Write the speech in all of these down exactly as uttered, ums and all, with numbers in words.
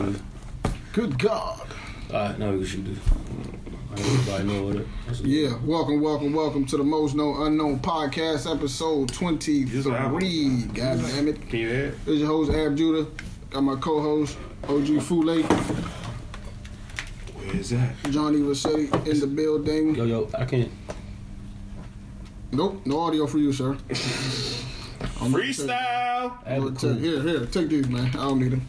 man. Good God. All right, now we can shoot this. Everybody know what it is. Yeah, welcome, welcome, welcome to the Most Known Unknown Podcast, episode twenty-three. God damn it. Can you hear it? This is your host, Ab Judah. Got my co-host, O G Foo Lake. Where is that? Johnny Rossetti in the building. Yo, yo, I can't. Nope, no audio for you, sir. Freestyle! Take, cool. Here, here, take these, man. I don't need them.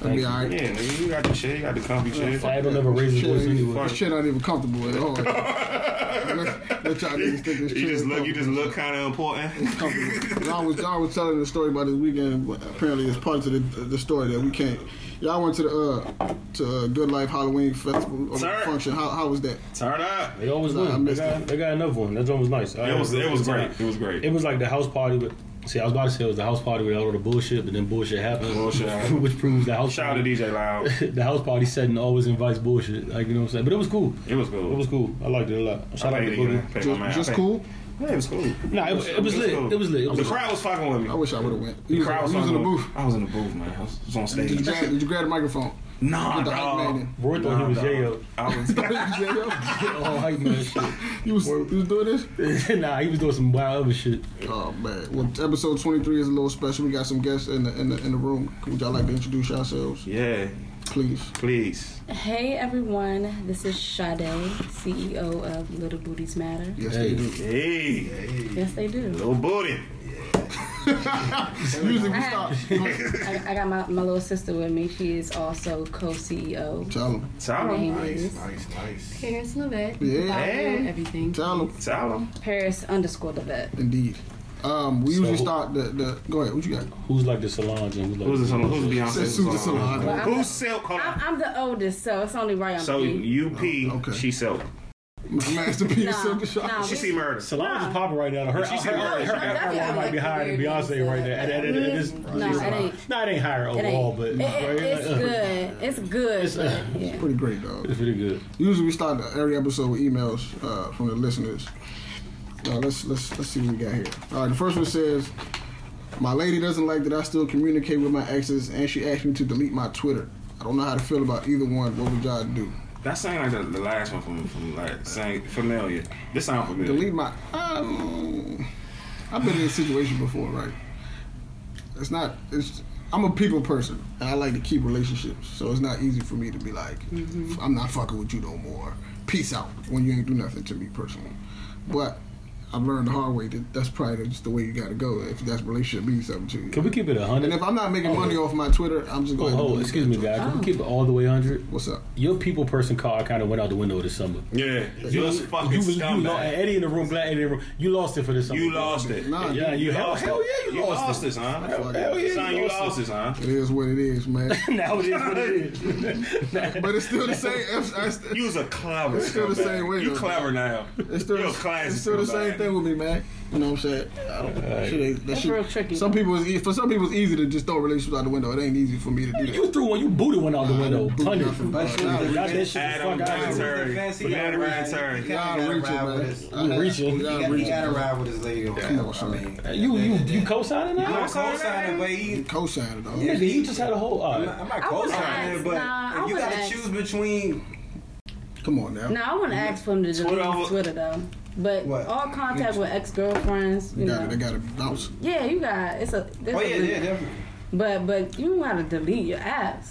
That'd be alright. Yeah, nigga, you got the shit, you got the comfy yeah, shit. I don't ever raise his voice anyway. This shit ain't even comfortable at all. let, let y'all niggas think this shit. You just look, you just look kind of important. It's comfortable. I was, I was telling the story about this weekend. Apparently, it's part of the, the story that we can't. Y'all went to the uh, to uh, Good Life Halloween festival or function. How, how was that? Turn up. They always nah, win. They got, they got another one. That one was nice. It was, it was great. It was great. It was like the house party, but. See, I was about to say it was the house party with all the bullshit, but then bullshit happened. Bullshit, which proves the house. Shout party, out to D J Loud. The house party setting always invites bullshit. Like you know what I'm saying, but it was cool. It was cool. It was cool. I liked it a lot. Shout out to the Just, just cool. Yeah, it was cool. Nah, it was, it was, it was lit. Cool. It was lit. It was the lit. Crowd was fucking with me. I wish I would have went. The, the crowd was, was in the booth. I was in the booth, man. I was, was on stage. Did you, grab, did you grab the microphone? Nah, the dog. Roy thought he was J-O. I was J-O? Oh, hype man shit. He was, was doing this? Nah, he was doing some wild other shit. Oh, man. Well, episode twenty-three is a little special. We got some guests in the in the, in the room. Would y'all like to introduce yourselves? Yeah. Please. Please. Hey, everyone. This is Sade, C E O of Little Booties Matter. Yes, hey. They do. Hey. hey. Yes, they do. Little booty. I, I, I got my, my little sister with me. She is also co-C E O. Tell them. Tell them. Nice, nice, nice. Paris Lavet. Yeah. Hey. Everything. Tell them. Tell them. Paris underscore Lavet. Indeed. Um, we so usually start the, the... Go ahead, what you got? Who's like the Solange? And who's like who's the Solange? Who's Beyonce? Who's Solange? Solange. Well, who's Silk? Hold on. I'm the oldest, so it's only right on so you P, okay. She Silk. Masterpiece nah, of the shot. Nah, she see murder. Solange nah. is popping right now. Her, she her, see murder. Her, her, her, her, her might like be higher than Beyonce right now. It, no, it ain't. No, it ain't higher overall, but it, it, it's, like, good. it's good. It's good. Uh, yeah. It's pretty great, dog. It's pretty good. Usually we start every episode with emails uh, from the listeners. Uh, let's let's let's see what we got here. All right, the first one says, "My lady doesn't like that I still communicate with my exes, and she asked me to delete my Twitter. I don't know how to feel about either one. What would y'all do?" That sound like the, the last one from, from like saying familiar. This sound familiar. Delete my. Um, I've been in this situation before, right? It's not. It's. I'm a people person, and I like to keep relationships, so it's not easy for me to be like, mm-hmm. I'm not fucking with you no more. Peace out. When you ain't do nothing to me personally, but. I've learned the hard way that that's probably just the way you gotta go if that's relationship means something to you. Can we keep it one hundred? And if I'm not making oh, money off my Twitter, I'm just going oh, to oh, excuse me, guys. Can oh. we keep it all the way one hundred? What's up? Your people person card kind of went out the window this summer. Yeah. You, you was fucking you, you, you lost, Eddie in the room, Black Eddie in the room. You lost it for this summer. You lost it. Nah, yeah, you, you hell, hell yeah, you, you lost, lost it. This, huh? Hell, hell yeah, son, you lost this, huh? It is what it is, man. Now it is what it is. But it's still the same. You was a clever. It's still the same way. You clever now. It's still the same thing. With me, man. You know what I'm saying? I don't, that shit ain't, that That's shit, real tricky. Some people, is, for some people, it's easy to just throw relationships out the window. It ain't easy for me to do that. You threw one, you booted one out the window. Hundred. Y'all did shit. Adam Vinatieri. Adam Vinatieri. Y'all reaching, man. You reaching. You gotta ride with this lady. I mean, you you you co-signing that? I'm co-signing, but he co-signing though. Yeah, he just had a whole. I'm not co-signing, but you gotta choose between. Come on now. No, I want to ask for him to just leave Twitter though. But what? All contact with ex-girlfriends, you, you know. They got to bounce. Yeah, you got it's a. Oh yeah, a, yeah, definitely. But but you gotta delete your apps.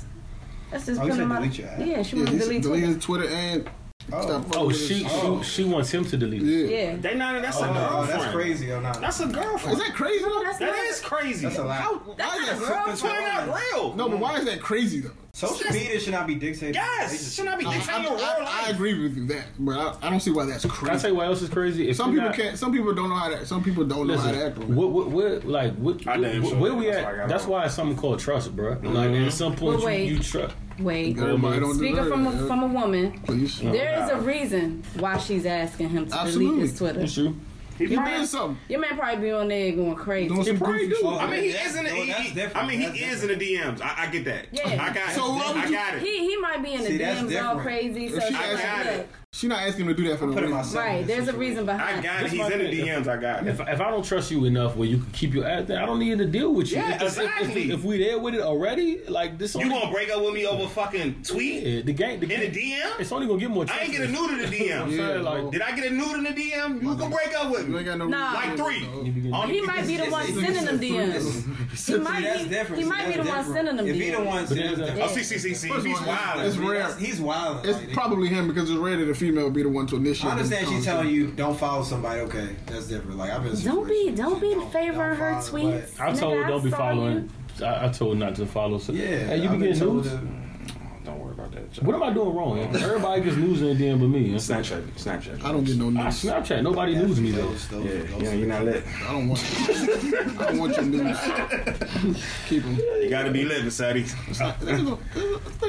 That's just oh, putting them out. Delete your apps. Yeah, she yeah, wants to delete Twitter. Delete Twitter and. Oh, oh she, oh. she she wants him to delete it. Yeah, yeah. They not. That's oh, a girlfriend. No, that's crazy. Or not. That's a girlfriend. Is that crazy? Though? That's that not, is crazy. That's a lie. How, that's why is that Twitter not real? No, but why is that crazy though? Social media should not be dictated. Yes, it should not be dictated. I, I, I, I agree with you that, but I, I don't see why that's crazy. Can I tell you why else is crazy? If some people not, can't. Some people don't know how to. Some people don't listen, know how to act. What, what, what, like, what, I what, sure where we at? Like, that's why it's something called trust, bro. Mm-hmm. Like at some point you, you trust. Wait, speaking from a, from a woman, please. There no, is a reason why she's asking him to Absolutely. delete his Twitter. That's true. He he probably, something. Your man probably be on there going crazy. He probably do. I mean, he is in the. No, he, I mean, he that's is different. in the D Ms. I, I get that. Yeah, I got. So I got it. He he might be in the See, D Ms all crazy. So I got like, it. She not asking him to do that for the reason. Right, there's a reason behind it. I got it. He's in the D Ms. I got it. If, if I don't trust you enough where you can keep your ass there, I don't need to deal with you. Yeah, if, exactly. If, if, if we there with it already, like this. You gonna break up with me over fucking tweet? Yeah, the game, the game, in the D M? It's only gonna get more. I ain't get a nude in the D M. I'm yeah, saying, like, did I get a nude in the D M? You can break up with me. You ain't got no nah. Like three. No. He might be the one sending them D Ms. He might be. He might be the one sending them D Ms. If he the one sending them. Oh, see, see, see, see. He's wild. It's rare. He's wild. It's probably him because it's rare that a female be the one to initiate. I understand she's telling you don't follow somebody. Okay, that's different. Like I've been. Don't be. Don't be in favor of her tweets. I told don't be following. I told not to follow. Yeah. Hey, you can get nudes. Don't worry about that. Job. What am I doing wrong? Everybody gets losing in the end but me. Huh? Snapchat. Snapchat. I don't get no news. I Snapchat. Nobody news me though. Those, those, yeah, those, yeah, you're not lit. I don't want you. I don't want your news. Keep them. You got to be living, Sadie. Think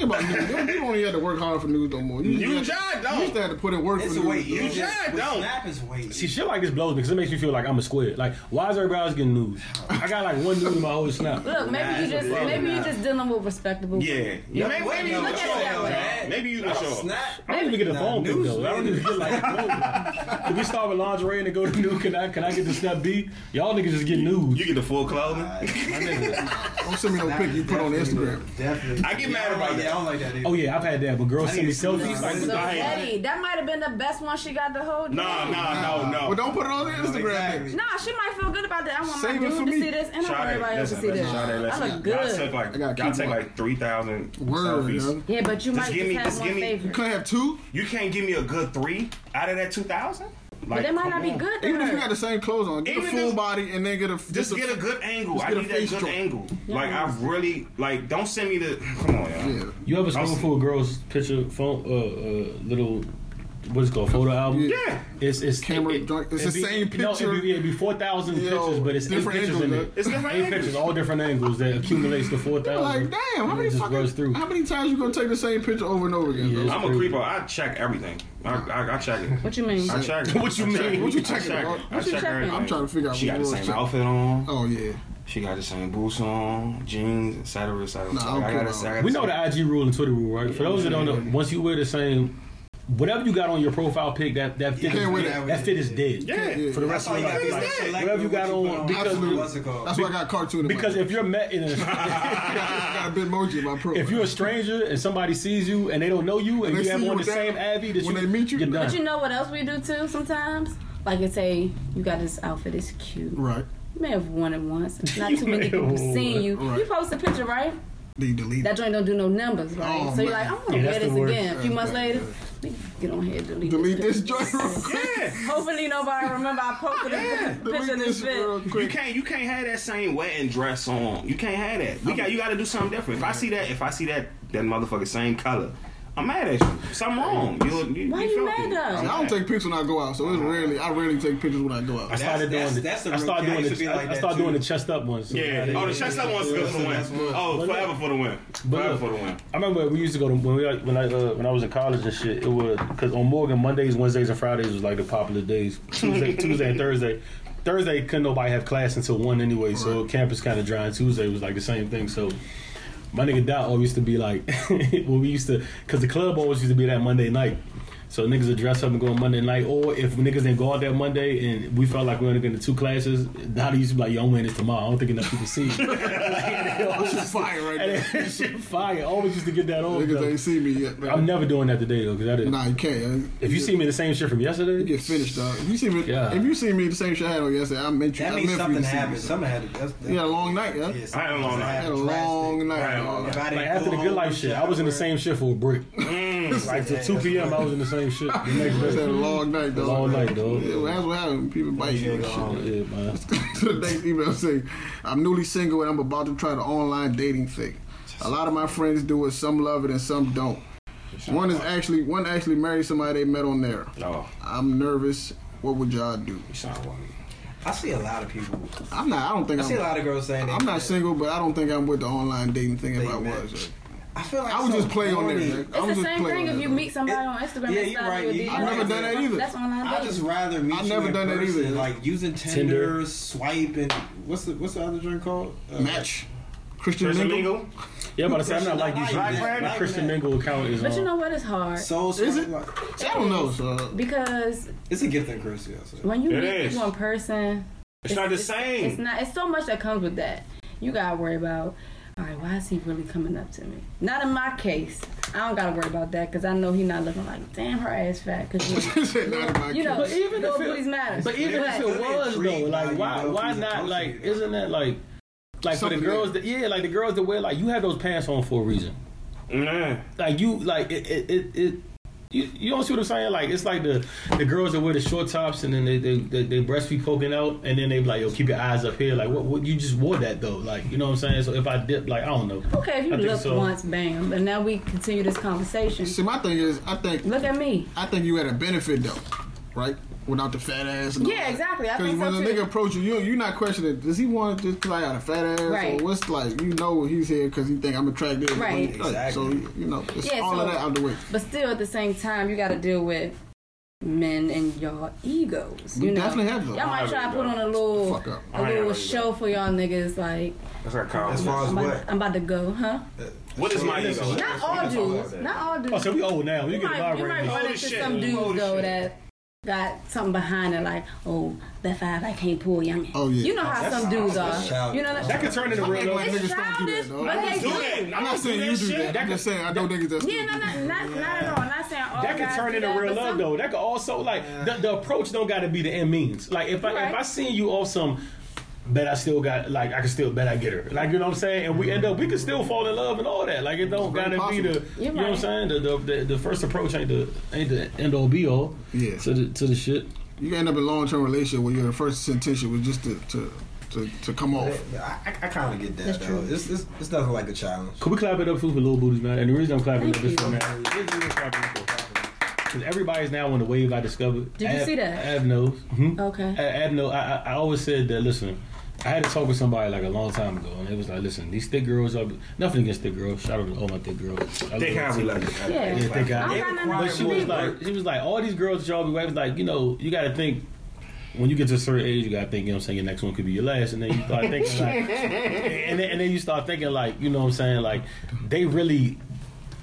about news. You don't even have to work hard for news no more. You, you, you jive don't. You used to have to put in work it's for news. Way, you you jive don't. Snap is way. See, shit like this blows me because it makes me feel like I'm a squid. Like, why is everybody else getting news? I got like one news in my whole Snap. Look, maybe nah, you just maybe you just dealing with respectable. Yeah. yeah. Maybe. maybe Look at it that way. Maybe you can show up. I don't even get a phone pick though. I don't even get like a phone. If we start with lingerie and then go to new, can I can I get the Snap D? Y'all niggas just get nudes. You get the full clothing. Uh, don't send me no pic you put on Instagram. Definitely. I get mad about that. I don't like that either. Oh yeah, I've had that, but girls send me selfies. Like, so Eddie, that might have been the best one she got the whole day. Nah, nah, no, no. But don't put it on Instagram. Nah, she might feel good about that. I want my dude to see this and I want everybody else to see this. I look good. I gotta take like three thousand selfies. Yeah, but you just might give just me, have just one give me, favorite. You could have two. You can't give me a good three out of that two thousand. Like, but that might not on. be good. Even her. if you got the same clothes on, get Even a full if, body and then get a just, just get a, a good angle. I need that good joint. angle. Yeah, like I really like. Don't send me the. Come on, y'all. Yeah. You ever scroll for a girl's picture phone? Uh, uh, little what's it called? Photo album. Yeah. yeah. It's it's camera. It, it, it's the be, same picture. No, it'd be, it'd be four thousand pictures, but it's different eight pictures in it. It's different eight angles. pictures, all different angles that accumulates to four thousand. Like damn, how many fucking, how many times you gonna take the same picture over and over again? Yeah, I'm crazy. a creeper. I check everything. I, I, I check it. What you mean? I check it. What you mean? What you checking? What you checking? I'm trying to figure out. She got the same outfit on. Oh yeah. She got the same boots on, jeans, et cetera, et cetera. Nah, we know the I G rule and Twitter rule, right? For those that don't know, once you wear the same. Whatever you got on your profile pic, that that fit, yeah, is, that, that, that fit is dead. Yeah, yeah. For the rest of your life, like, whatever you got on, on. Because that's, that's why I got cartoon. Because if you're met in a, got a Bitmoji in my pro. If you're a stranger and somebody sees you and they don't know you and, and you have you on the same Abby that when you, they meet you, but you know what else we do too sometimes? Like it's a you got this outfit, it's cute. Right. You may have worn it once. Not too many people seen you. Right. You post a picture, right? Then you delete that joint. Don't do no numbers, right? Oh, so you're like, I'm gonna yeah, wear this again. A few months later. Get on here, delete, delete this, this joint real quick. Yeah. Hopefully nobody remember I posted a yeah. picture this fit. You can't, you can't have that same wedding dress on. You can't have that. We got, you got to do something different. If I see that, if I see that, that motherfucker same color, I'm mad at you. Something wrong. You, you, Why you, you mad at us? I don't take pictures when I go out, so it's rarely. I rarely take pictures when I go out. I started that's, doing that's, the. That's the I started doing the. Like I started doing the chest up ones. So yeah. yeah. Oh, the chest up ones good for the win. Oh, forever for the win. Forever for the win. I remember we used to go to when we when I uh, when I was in college and shit. It was because on Morgan Mondays, Wednesdays, and Fridays was like the popular days. Tuesday, Tuesday, and Thursday. Thursday couldn't nobody have class until one anyway, right. So campus kind of dry. And Tuesday was like the same thing. So. My nigga Dot always used to be like, when we used to, because the club always used to be that Monday night. So niggas would dress up and go on Monday night. Or if niggas didn't go out that Monday and we felt like we were only going to two classes, Dot used to be like, yo, I'm wearing this tomorrow. I don't think enough people see it. This shit fire right now. This shit fire. Always used to get that on. Niggas though. Ain't seen me yet. Man. I'm never doing that today, though, because I didn't. Nah, you can't. Man. If you, you see me in the same shit from yesterday. You get finished, dog. If you see me, yeah. if you see me in the same shit I had on yesterday, I meant you. That I meant means something happened. Something happened. You had a long night, yeah? yeah I had a long night. I had a long night. Like, after the Good Life shit, I was in the same shit for a break. Like, till two p.m., I was in the same shit the next day. It's a long night, though. Long night, though. Yeah, well, that's what happened. People bite you and shit. Yeah, man. To the next email saying, I'm newly single and I'm about to try the online dating thing. A lot of my friends do it. Some love it and some don't. One is actually one actually married somebody they met on there. No. I'm nervous. What would y'all do? I see a lot of people. I'm not. I don't think I I'm, see a lot of girls saying. I'm not single, but I don't think I'm with the online dating thing if I was. I feel like I would so just play funny. on there. It's the same thing if you meet somebody it, on Instagram. Yeah, you're right. You, I've never done that either. That's online. I just rather meet. I've never done person, that either. Like using Tinder, Tinder, swipe, and what's the what's the other drink called? Uh, Match. Christian Mingle. Yeah, but I'm not like these. My Christian Mingle account is. But you know what? It's hard. So is it? I don't know. So because it's a gift and curse. When you meet people in person, it's not the same. It's not. It's so much that comes with that. You gotta worry about. All right, why is he really coming up to me? Not in my case. I don't got to worry about that because I know he's not looking like, damn, her ass fat. Cause you know, you know but even no booties matter. But even but if it was, though, like, why why not, like, isn't that, like, like for the girls that, yeah, like, the girls that wear, like, you have those pants on for a reason. Mm. Like, you, like, it, it, it, it you, you don't see what I'm saying? Like, it's like the, the girls that wear the short tops and then they, they, they, they breast be poking out and then they be like, yo, keep your eyes up here. Like, what, what, you just wore that, though. Like, you know what I'm saying? So if I dip, like, I don't know. Okay, if you look so. once, bam. But now we continue this conversation. See, my thing is, I think... Look at me. I think you had a benefit, though. Right? Without the fat ass. And yeah, exactly. I think so, too. Because when a nigga approaches you, you're not questioning, does he want to just play out a fat ass? Right. Or what's like, you know he's here because he think I'm attractive. Right. Exactly. So, you know, it's yeah, all so, of that out the way. But still, at the same time, you got to deal with men and y'all egos. You we know? Definitely have those. Y'all might try to put on a little a little show for y'all niggas, like... That's our call. As far as what? I'm about to go, huh? Uh, What is my ego? Not all dudes. Not all dudes. Oh, so we old now. You, you might, you might run into some dudes, though, that... got something behind it, like, oh, that five, I can't pull young. Oh, yeah. You know how that's some dudes are. Childish. You know that, that could turn into real love. It's childish, do that, but they do it. I'm not saying you do that. that. I'm just saying I don't think it's that stupid. Yeah, no, no, not, yeah. not at all. I'm not saying all that could turn into that, real love, some, though. That could also, like, yeah. the, the approach don't got to be the end means. Like, if I, right. if I seen you off some... bet I still got, like, I can still bet I get her. Like, you know what I'm saying? And we end up, we can still fall in love and all that. Like, it don't gotta possible. be the, You're you know right. what I'm saying? The, the the the first approach ain't the ain't the end all be all. Yeah. To the to the shit. You end up in a long term relationship where your first intention was just to to, to, to come off. I, I, I kind of get that. That's true. It's, it's it's nothing like a challenge. Could we clap it up for Little Booties, man? And the reason I'm clapping Thank it up you. is for that. Because everybody's now on the wave I discovered. Did you Ab, see that? Ab knows. Mm-hmm. Okay. Ab knows. I, I I always said that. Listen. I had to talk with somebody like a long time ago, and it was like, listen, these thick girls are nothing against thick girls. Shout out to all my thick girls. They have we love you. Yeah, yeah, thank God. But she was like, she was like, all these girls that y'all be waving, like, you know, you got to think. When you get to a certain age, you gotta think, you know what I'm saying, your next one could be your last, and then you start thinking, like, and then, and then you start thinking, like, you know what I'm saying, like, they really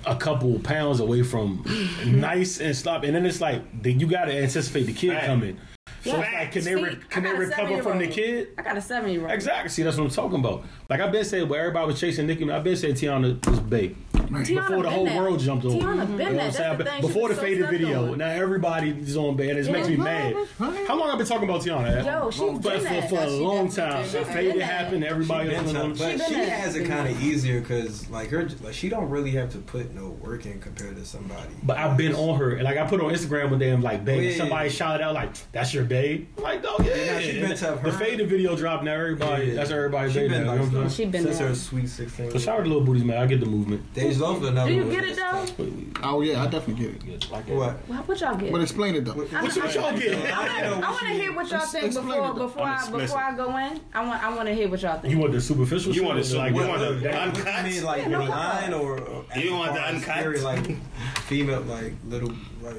a couple pounds away from nice and sloppy, and then it's like, then you gotta anticipate the kid right. coming. So, yeah. like, can See, they re- can they recover from the kid? I got a seven year old. Exactly. See, that's what I'm talking about. Like, I've been saying, where everybody was chasing Nicki, I've been saying Tiana was big right. before the whole that. world jumped Tiana over. Tiana been you know that. The thing, before the so faded video, on. now everybody's on bad. It yeah. makes me mad. How long I've been talking about Tiana? Yo, she's been for, that. for a she long time. She faded that. happened. Everybody was on. She has it kind of easier because, like, her, like, she don't really have to put no work in compared to somebody. But I've been on her, and like I put on Instagram one day, I'm like, babe, somebody shouted out, like, that's your babe. I'm like, oh yeah, yeah. Been to the faded video dropped now. Everybody, yeah. that's everybody's babe. Been now, nice, you know, she been since nice. her sweet sixteen. So shout out to Little Booties, man. I get the movement. They love the number. Do you get it though? Oh yeah, I definitely get it. Like what? What? What y'all get? But explain it though. What, what, what y'all get? I want to hear what y'all think explain before before I, before I go in. I want I want to hear what y'all think. You want the superficial? You want the like? You want the uncut? I mean, like line or you want the uncut? Like female, like little.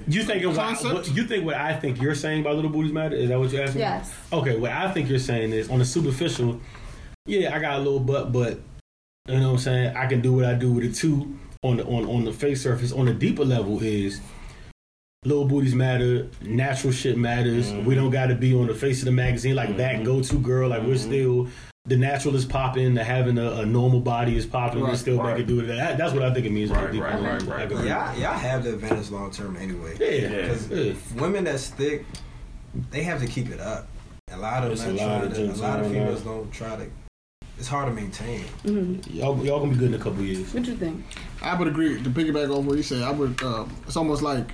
You think what, what you think what I think you're saying by Little Booties Matter? Is that what you're asking? Yes. Okay, what I think you're saying is on the superficial, yeah, I got a little butt, but you know what I'm saying? I can do what I do with it too on the on, on the face surface. On the deeper level is Little Booties Matter, natural shit matters. Mm-hmm. We don't gotta be on the face of the magazine like mm-hmm. that go to girl, like mm-hmm. we're still the natural is popping, the having a, a normal body is popping, right, we still right. make it do it. That, that's what I think it means. Right, right, right, right, right. Yeah, y'all have the advantage long term anyway. Yeah, because yeah. women that's thick, they have to keep it up. A lot of them, a lot of, to, a lot of females right. don't try to. It's hard to maintain. Mm-hmm. Y'all, y'all gonna be good in a couple of years. What you think? I would agree. To piggyback off what you said, I would. Uh, it's almost like.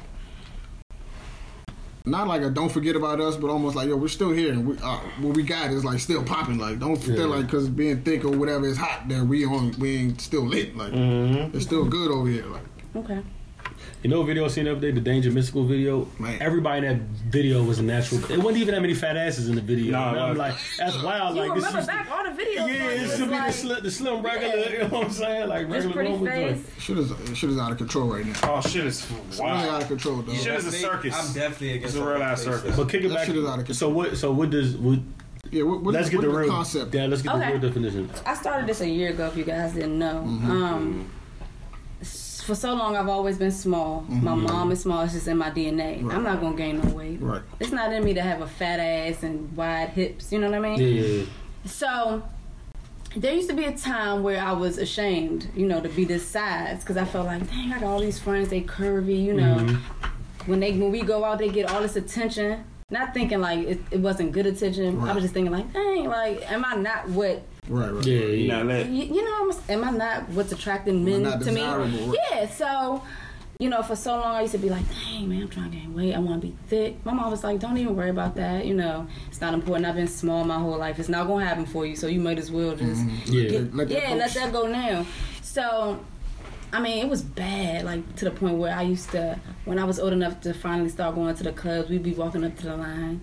Not like a don't forget about us, but almost like, yo, we're still here and we, uh, what we got is like still popping. Like, don't feel yeah. like because being thick or whatever is hot that we on we ain't still lit. Like, mm-hmm. it's still good over here. Like, okay. You know, a video I seen the other day, the Danger Mystical video. Man. Everybody in that video was a natural. It wasn't even that many fat asses in the video. No, and I'm like, that's wild. You like, remember this back all the videos. Yeah, it should be like, the, sl- the slim regular. Yeah. You know what I'm saying? Like regular woman. Shit is shit is out of control right now. Oh, shit is wild. Shit is out of control though. Shit is a circus. I'm definitely against it. It's a real ass circus. But kick it back. Shit is out of control. So what? So what does what? Yeah, what, what let's is, get what the real concept. Yeah, let's get okay. the real definition. I started this a year ago. If you guys didn't know, mm-hmm. um, for so long I've always been small. Mm-hmm. My mom is small. It's just in my D N A. Right. I'm not gonna gain no weight. Right. It's not in me to have a fat ass and wide hips. You know what I mean? Yeah. yeah, yeah. So there used to be a time where I was ashamed, you know, to be this size because I felt like, dang, I got all these friends. They curvy, you know. Mm-hmm. When they when we go out, they get all this attention. Not thinking like it, it wasn't good attention. Right. I was just thinking like, dang, like, am I not what? Right, right. Yeah, you're not that. You, you know, am I not what's attracting men to me? Right. Yeah, so, you know, for so long I used to be like, dang, man, I'm trying to gain weight. I want to be thick. My mom was like, don't even worry about that. You know, it's not important. I've been small my whole life. It's not going to happen for you, so you might as well just mm-hmm. yeah, get, let, that yeah let that go now. So, I mean, it was bad, like, to the point where I used to, when I was old enough to finally start going to the clubs, we'd be walking up to the line,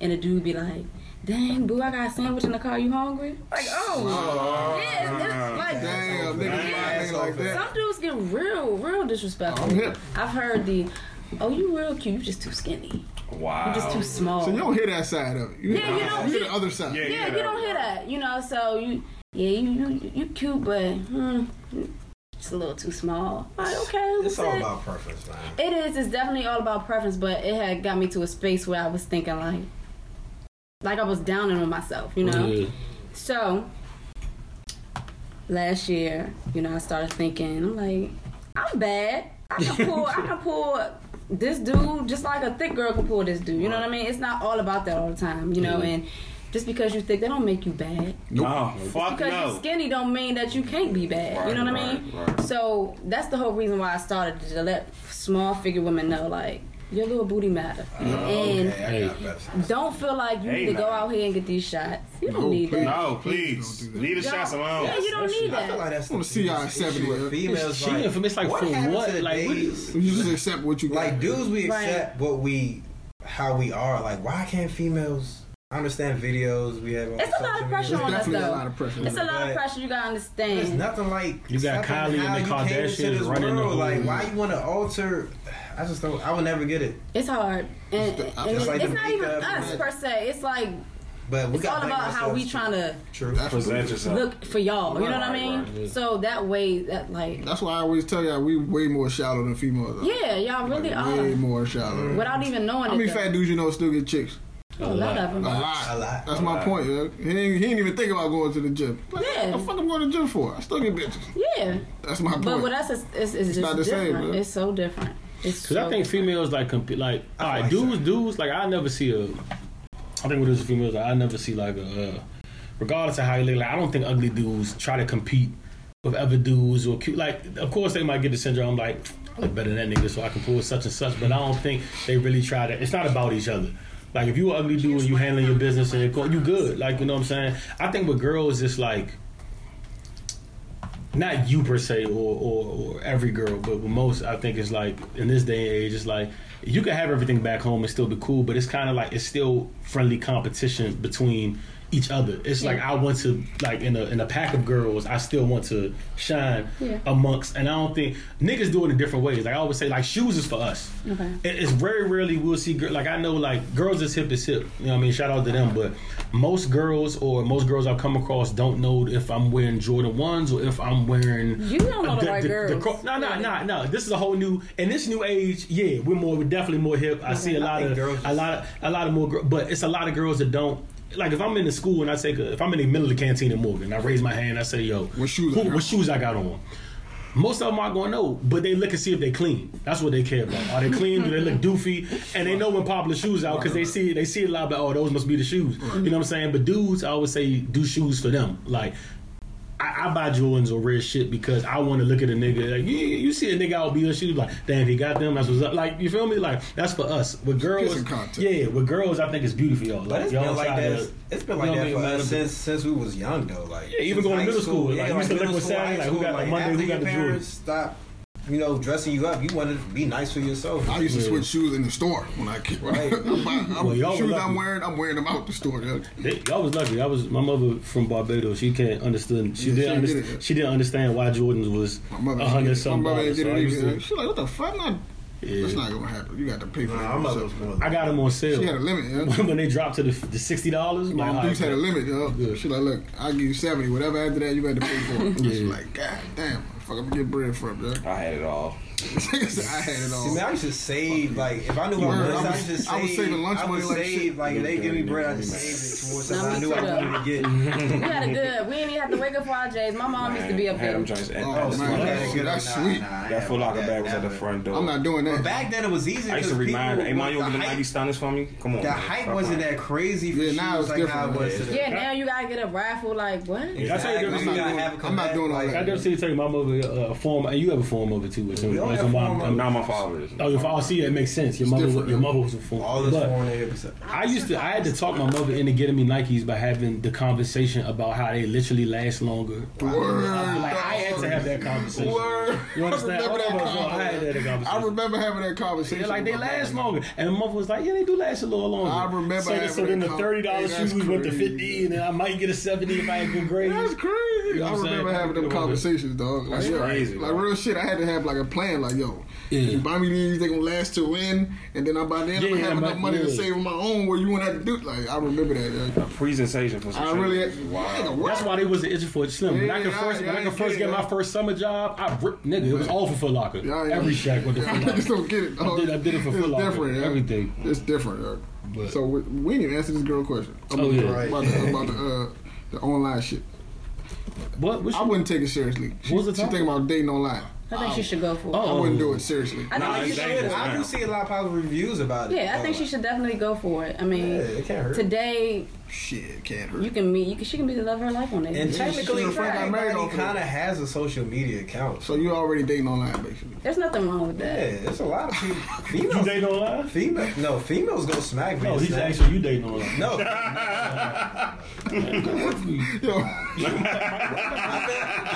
and the dude would be like, dang, boo, I got a sandwich in the car, you hungry? Like, oh. oh yeah, it's, it's like, damn, nigga, yeah, like that. Some dudes get real, real disrespectful. Oh, yeah. I've heard the, oh, you real cute, you just too skinny. Wow. You're just too small. So you don't hear that side of it. You yeah, you don't hear the other side. Yeah, yeah you, you don't hear that. You know, so, you, yeah, you, you, you cute, but, hmm. It's a little too small. Like, okay, it's all it? about preference, man. It is. It's definitely all about preference, but it had got me to a space where I was thinking like, like I was downing on myself, you know. Mm. So last year, you know, I started thinking, I'm like, I'm bad. I can pull. I can pull this dude just like a thick girl can pull this dude. You know what I mean? It's not all about that all the time, you know. Mm. And just because you thick, that don't make you bad. No, just fuck because no. you're skinny don't mean that you can't be bad. Right, you know what right, I mean? Right. So that's the whole reason why I started to let small figure women know, like, your little booty matter. Uh, and okay, don't feel like you hey, need to man. go out here and get these shots. You don't no, need please. that. No, please. please that. Leave the Yo, shots alone. Yeah, you don't need that. I feel like that's the C I seventy. Females, she like, infamous, like, what for what? To like, we just accept what you got. Like, dudes, we accept what we, how we are. Like, why can't females... I understand videos we have. It's a lot of pressure on us, though. It's a lot of pressure. It's a lot of pressure. You gotta understand. There's nothing like you got Kylie and the Kardashians running the world. Like, why you want to alter? I just don't. I would never get it. It's hard, and it's not even us per se. It's like, but it's all about how we trying to look for y'all. You know what I mean? So that way, that like that's why I always tell y'all we way more shallow than females. Yeah, y'all really are way more shallow without even knowing it. How many fat dudes you know still get chicks? A, a lot, lot of them. A lot. A lot. That's a my lot. point. Yeah. He, ain't, he ain't even think about going to the gym. Like, yeah. What the fuck I'm going to the gym for? I still get bitches. Yeah. That's my point. But with us, it's, it's, it's, it's just different. Same, it's so different. It's Because so I think females, like, compete. Like, all right, like dudes, that. dudes, like, I never see a, I think with us females, like, I never see, like, a, uh, regardless of how you look, like, I don't think ugly dudes try to compete with other dudes or cute. Like, of course, they might get the syndrome, like, I look better than that nigga, so I can pull such and such, but I don't think they really try to, it's not about each other. Like, if you an ugly dude and you handling your business and you're you good. Like, you know what I'm saying? I think with girls, it's like, not you per se or, or, or every girl, but with most, I think it's like, in this day and age, it's like, you can have everything back home and still be cool, but it's kind of like, it's still friendly competition between each other. It's yeah. like, I want to, like, in a in a pack of girls, I still want to shine yeah. amongst, and I don't think, niggas do it in different ways. Like, I always say, like, shoes is for us. Okay. It, it's very rarely we'll see, girl, like, I know, like, girls is hip is hip. You know what I mean? Shout out to them, but most girls or most girls I've come across don't know if I'm wearing Jordan ones or if I'm wearing... You don't know the, the right the, girls. The, the, no, no, no, no. This is a whole new, in this new age, yeah, we're more, we're definitely more hip. I okay. see a lot of, girls a lot of, a lot of more, but it's a lot of girls that don't. Like, if I'm in the school and I take a, if I'm in the middle of the canteen in Morgan, I raise my hand, I say, yo, what shoes, who, what shoes I got on? Most of them aren't going to know, but they look and see if they clean. That's what they care about. Are they clean? Do they look doofy? And they know when popular shoes out because they see they see it a lot, but, oh, those must be the shoes. You know what I'm saying? But dudes, I always say, do shoes for them. Like, I, I buy Jordans or red shit because I want to look at a nigga. Like, you, you see a nigga out with B L shoes, like, damn, he got them. That's what's up. Like, you feel me? Like, that's for us. With girls, yeah, with girls, I think it's beautiful, y'all. Like, but it's y'all been like that. To, it's been like that for us since since we was young, though. Like, yeah, even going to middle school. school. Yeah, like, we used to look with Saturday, like, who got like, Monday, who got the Jordans. Stop. You know, dressing you up, you want to be nice for yourself. I used to yeah. switch shoes in the store when I came. Right, I'm, I'm, well, shoes I'm wearing, I'm wearing them out the store. They, y'all was lucky. I was my mother from Barbados. She can't understand. She yeah, didn't. She, understand, did it, yeah. she didn't understand why Jordans was a hundred something. My mother didn't. So she like, what the fuck? Not Yeah. That's not gonna happen. You got to pay for nah, it. I got them on sale. She had a limit. Yeah. When they dropped to the, the sixty dollars, my dudes had a limit. Yo. She like, look, I'll give you seventy. Whatever after that, you got to pay for it. Yeah. She's like, God damn, fuck, I'm gonna get bread from yo. I had it all. I had it all. See, man, I used to save like if I knew yeah, I, was, I, was, I was just I was saving lunch money. I would save shit. Like if they give me bread, I just saved it towards something I knew I wanted to get. We had a good. We didn't even have to wake up for our J's. My mom man, used to be up there. Oh man, man. Good. That's sweet. Nah, nah, that Foot Locker bag was at the front door. I'm not doing that. But back then it was easy. I used to remind her, "Hey, mom, you over the ninety stunners for me? Come on." The hype wasn't that crazy. Yeah, now it's different. Yeah, now you gotta get a raffle. Like what? I'm not doing all that. I just see you take my mother a form, and you have a form of it too. Your mom, I'm not my father is. Oh, your father. See, that makes sense. Your it's mother, different. Your mother was a fool. All this foreign I used to. I had to talk my mother into getting me Nikes by having the conversation about how they literally last longer. Word. I, like I had to have that conversation. Word. You understand? I remember, oh, that no, I had that conversation. I remember having that conversation. Yeah, like they last longer, and my mother was like, "Yeah, they do last a little longer." I remember. So, having so then the thirty dollars shoes crazy. Went to fifty, and then I might get a seventy if I had good grades. That's crazy. You know I remember saying? Having them conversations, dog. Like, that's yeah, crazy. Like real shit. I had to have like a plan. Like, yo, yeah. You buy me these, they gonna last to win, and then I buy them. Yeah, I'm gonna have enough money yeah. to save my own. Where you wanna have to do? Like, I remember that. Like, a presentation for some. I really. Had, wow. That's why they wasn't itching for it slim. Yeah, when I could first, yeah, when I could first get, get my first summer job, I ripped, nigga. It was all for Foot Locker. Yeah, yeah. Every shack with the Foot Locker. I just don't get it. I did, I did it for Foot Locker. Yeah. Everything. It's different. Yo. But, so we, we didn't answer this girl question. I'm oh yeah. Right. About the, about the, uh, the online shit. What? What's I wouldn't take it seriously. She, what was she thinking about dating online? I think oh. she should go for it. Oh. I wouldn't do it seriously. I, nah, think you should. I do see a lot of positive reviews about it. Yeah, I think she should definitely go for it. I mean, yeah, it can't hurt. Today, shit can't hurt. You can meet. You can, she can be the love of her life on it. And yeah, technically, everybody kind of has a social media account, so you already dating online, basically. There's nothing wrong with that. Yeah, there's a lot of people. Females, you dating online? Female? No, females go smack. No, he's actually you dating online. No.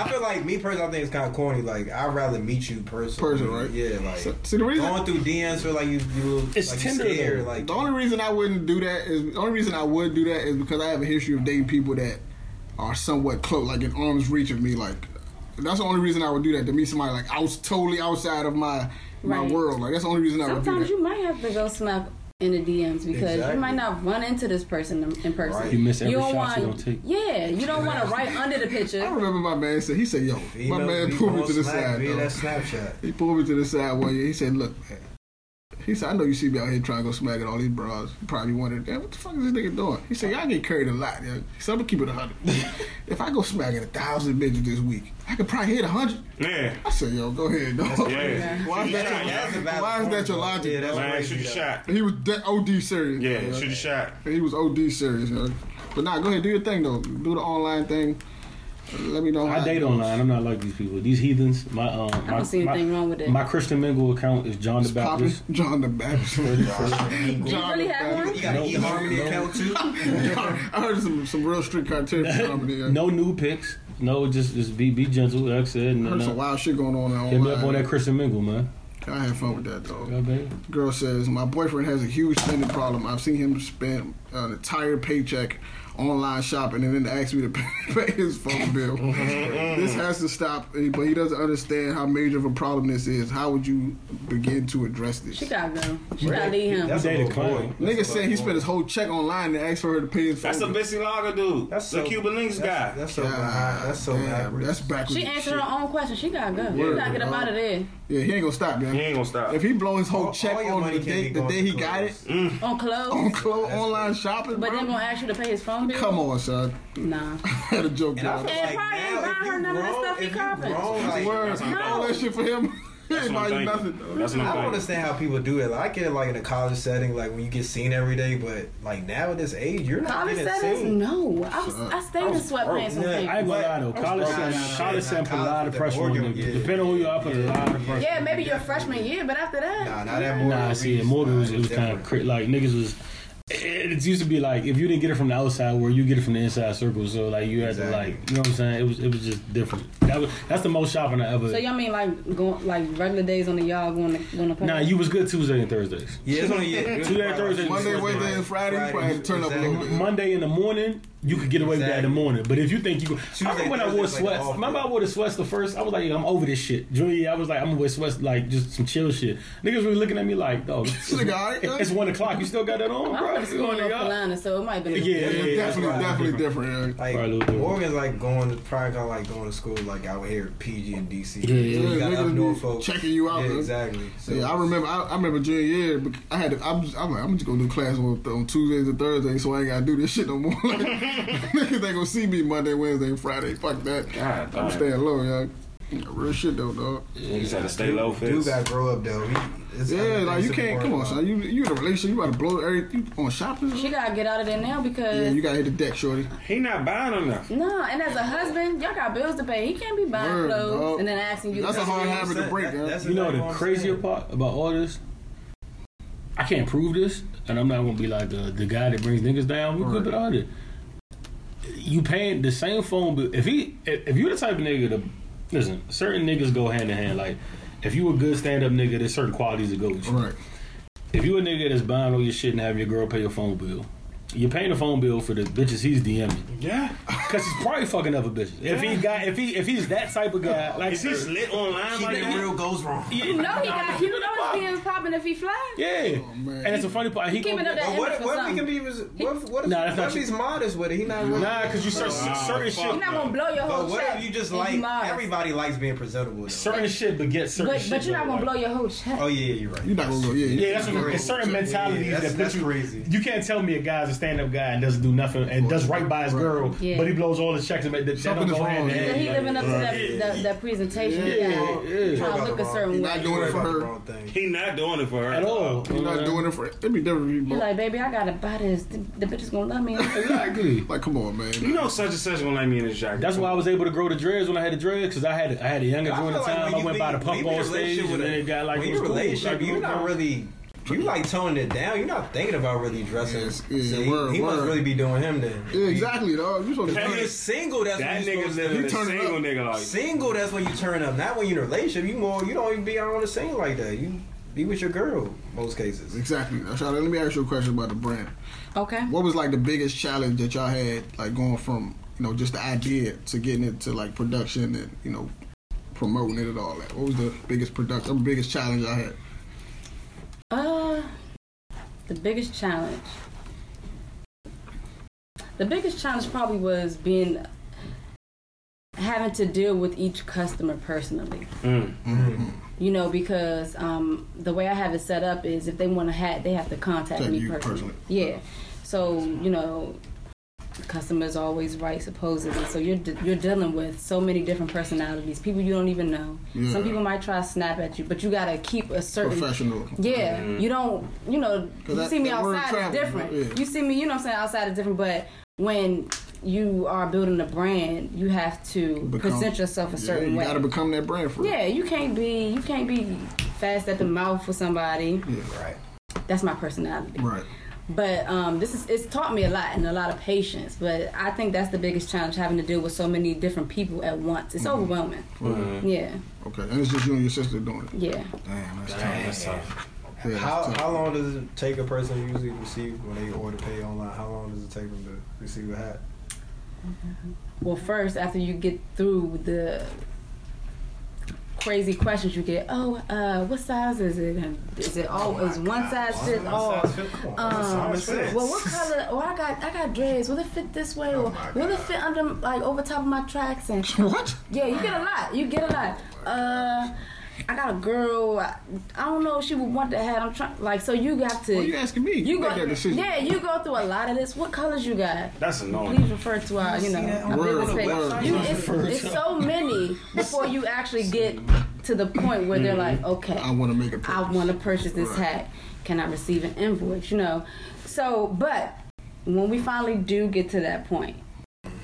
I feel like me personally, I think it's kind of corny. Like I'd rather meet you personally. Person, right? Yeah. Like so, so the reason going through D Ms for like you, you it's like, Tinder. Scared, like the only reason I wouldn't do that is the only reason I would do that is because I have a history of dating people that are somewhat close, like in arm's reach of me. Like that's the only reason I would do that, to meet somebody like I was totally outside of my my right. world. Like that's the only reason I Sometimes would do that. Sometimes you might have to go snap in the D Ms because exactly. you might not run into this person in person. Right. You miss every you shot want, you don't take. Yeah, you don't want to right under the picture. I remember my man said, he said, yo, he my man pulled me to the side. That Snapchat. He pulled me to the side one year. He said, look, man. He said, I know you see me out here trying to go smack at all these bras. You probably wondered, damn, what the fuck is this nigga doing? He said, y'all get carried a lot. Yo. He said, I'm going to keep it one hundred. If I go smack at a thousand bitches this week, I could probably hit one hundred. Yeah. I said, yo, go ahead, dog. Yeah. Yeah. Why is that, yeah, your, yeah, why is that your logic? Yeah, that's man, crazy, shoot your shot. He was O D serious. Yeah, yo. Shoot your shot. He was O D serious. Yo. But nah, go ahead, do your thing, though. Do the online thing. Let me know. I date online. I'm not like these people. These heathens. My um. I don't see anything wrong with it. My Christian Mingle account is John the Baptist. John the Baptist. Do you really have one? You got an eHarmony account too? I heard some some real street cartoons. No new pics. No, just just be be gentle. Like I said. I heard some wild shit going on online. Hit me up on that Christian Mingle, man. I had fun with that though. Girl says my boyfriend has a huge spending problem. I've seen him spend an entire paycheck online shopping and then asked me to pay his phone bill. This has to stop, but he doesn't understand how major of a problem this is. How would you begin to address this? She gotta go. She gotta leave him. That's a coin. Nigga said he spent his whole check online and asked for her to pay his phone bill. That's a Bessie Lager dude. That's the Cuban Links guy. That's so bad. That's so bad. That's backwards. She answered her own question. She gotta go. You gotta get him out of there. Yeah, he ain't gonna stop, man. He ain't gonna stop. If he blow his whole check on the day the day he got it, on clothes, on clothes, online shopping, but then gonna ask you to pay his phone bill. Come on, son. Nah. I had a joke. And I probably ain't buying her none of that stuff he copping. All that shit for him. That's what I'm nothing. That's what I'm I don't understand how people do it. Like, I get it, like in a college setting, like when you get seen every day. But like now at this age, you're not college getting settings, seen. No, I, was, I stayed I in sweatpants. Yeah, I ain't gonna lie though. College setting, college setting put a lot of pressure on you. Depending on who you are, put a lot of pressure. Yeah, maybe your freshman year, but after that, nah, not that Morgan. Nah, see, Morgan was it was kind of like niggas was. It used to be like if you didn't get it from the outside, where you get it from the inside circle. So like you had exactly. to like, you know what I'm saying? It was it was just different. That was that's the most shopping I ever. So y'all mean like going like regular days on the yard going to going to play? Nah, you was good Tuesday and Thursdays. Yeah, it's only yeah. Tuesday and Thursdays. Monday, Wednesday, and Friday. Friday. Friday. Turn exactly. up a little bit. Monday in the morning. you could get away exactly. with that in the morning. But if you think you could... I remember when I wore sweats. Like remember I wore the sweats the first? I was like, I'm over this shit. Junior year, I was like, I'm gonna wear sweats, like, just some chill shit. Niggas were looking at me like, dog, it's, it's one o'clock. You still got that on, bro? It's going to Carolina, so it might be... Yeah, yeah, yeah, yeah, definitely, right. definitely different. Like, different. Morgan's like going to... Probably kind of like going to school like out here at P G and D C. Yeah, yeah, so you got up north folks. Checking you out. Yeah, exactly. So yeah, I remember I, I remember junior year, but I had to... I'm just, I'm, like, I'm just gonna do class on, on Tuesdays and Thursdays, so I ain't gotta do this shit no more. Niggas ain't gonna see me Monday, Wednesday, and Friday. Fuck that. God, I'm staying low, y'all. Real shit though, dog. Yeah, you just had to stay low, Fitz. You gotta grow up though. It's yeah, like you can't. Come on, son. You you in a relationship? You about to blow everything on shopping? She gotta get out of there now because yeah, you gotta hit the deck, shorty. He not buying them now. No, and as a husband, y'all got bills to pay. He can't be buying Word, clothes dog. And then asking you. That's a hard habit to break. That, that's you know the crazier saying. Part about all this. I can't prove this, and I'm not gonna be like the the guy that brings niggas down. We're good at all this. You paying the same phone bill. If he, if you the type of nigga to listen, certain niggas go hand in hand. Like, if you a good stand up nigga, there's certain qualities that go with you. Right. If you a nigga that's buying all your shit and having your girl pay your phone bill, you're paying the phone bill for the bitches he's DMing. Yeah, because he's probably fucking other bitches. If yeah. he got, if he, if he's that type of guy, like if he's lit online, like that real goes wrong. You know he got, you know his hands popping if he fly. Yeah, oh, man. And it's a funny part. He keeping up that. What, what if he can be? What if, what if, nah, what if he's modest with it? He not really. Nah, because you start oh, certain shit. He's not gonna blow your whole. But what if you just like everybody likes being presentable? Though. Certain shit, but get certain. But, shit but you're not gonna blow your whole check. Oh yeah, you're right. You're not gonna blow. Yeah, yeah. That's what it's certain mentalities that put you crazy. You can't tell me a guy's stand-up guy and doesn't do nothing and does right by his girl, yeah. but he blows all his checks and make the something is wrong. Yeah, he living up to that, yeah. that, that presentation. Yeah, yeah. yeah. Trying to look a certain he way. Not doing it for her. He not doing it for her at all. He not doing it for. It be different. He like, baby, I gotta buy this. The, the bitch is gonna love me. Exactly. Like, come on, man. You know, such and such gonna like me in this jacket. That's why I was able to grow the dreads when I had the dreads because I had I had a younger during the time. I went by the pump on stage and then it got like when you relationship, you're not really. You like toning it down. You're not thinking about really dressing. Yes, yes, so he, word, he word. must really be doing him then. Yeah, exactly, dog. You supposed to turn up. Single, that's that when you living you turn single up. Nigga like single, that's when you turn up. Not when you're in a relationship. You more. You don't even be out on the scene like that. You be with your girl most cases. Exactly. Now, Charlotte, let me ask you a question about the brand. Okay. What was like the biggest challenge that y'all had, like going from you know just the idea to getting it to like production and you know promoting it and all that? What was the biggest production? The biggest challenge I had. Uh, the biggest challenge. The biggest challenge probably was being having to deal with each customer personally. Mm. Mm-hmm. You know, because um, the way I have it set up is if they want a hat, they have to contact Tell me you personally. personally. Yeah. So you know, the customer is always right, supposedly. So you're de- you're dealing with so many different personalities, people you don't even know. Yeah. Some people might try to snap at you, but you gotta keep a certain professional. Yeah, mm-hmm. you don't, you know, you that, see me outside is different. Yeah. You see me, you know, what I'm saying outside is different. But when you are building a brand, you have to become, present yourself a yeah, certain you way. You gotta become that brand for. Yeah, it. you can't be you can't be fast at the mouth for somebody. Yeah, right. That's my personality. Right. But um, this is it's taught me a lot and a lot of patience. But I think that's the biggest challenge, having to deal with so many different people at once. It's mm-hmm. overwhelming. Mm-hmm. Yeah. Okay. And it's just you and your sister doing it? Yeah. Damn, that's tough. That's tough. Yeah, that's how, tough. How long does it take a person usually to receive when they order pay online? How long does it take them to receive a hat? Mm-hmm. Well, first, after you get through the... crazy questions you get. Oh, uh, what size is it? And is it all? Oh is one God. size fits all? Um, well, what color? Well, I got I got dreads. Will it fit this way? Or oh will it fit under like over top of my tracks? And what? Yeah, you get a lot. You get a lot. Uh, I got a girl. I, I don't know if she would want the hat. I'm trying. Like, so you got to. Well, you asking me? You go, make that decision. Yeah, you go through a lot of this. What colors you got? That's annoying. Please refer to our, you know, our business page. You, it's, it's so many before you actually get to the point where they're like, okay, I want to make a purchase. I want to purchase this right. hat. Can I receive an invoice? You know. So, but when we finally do get to that point,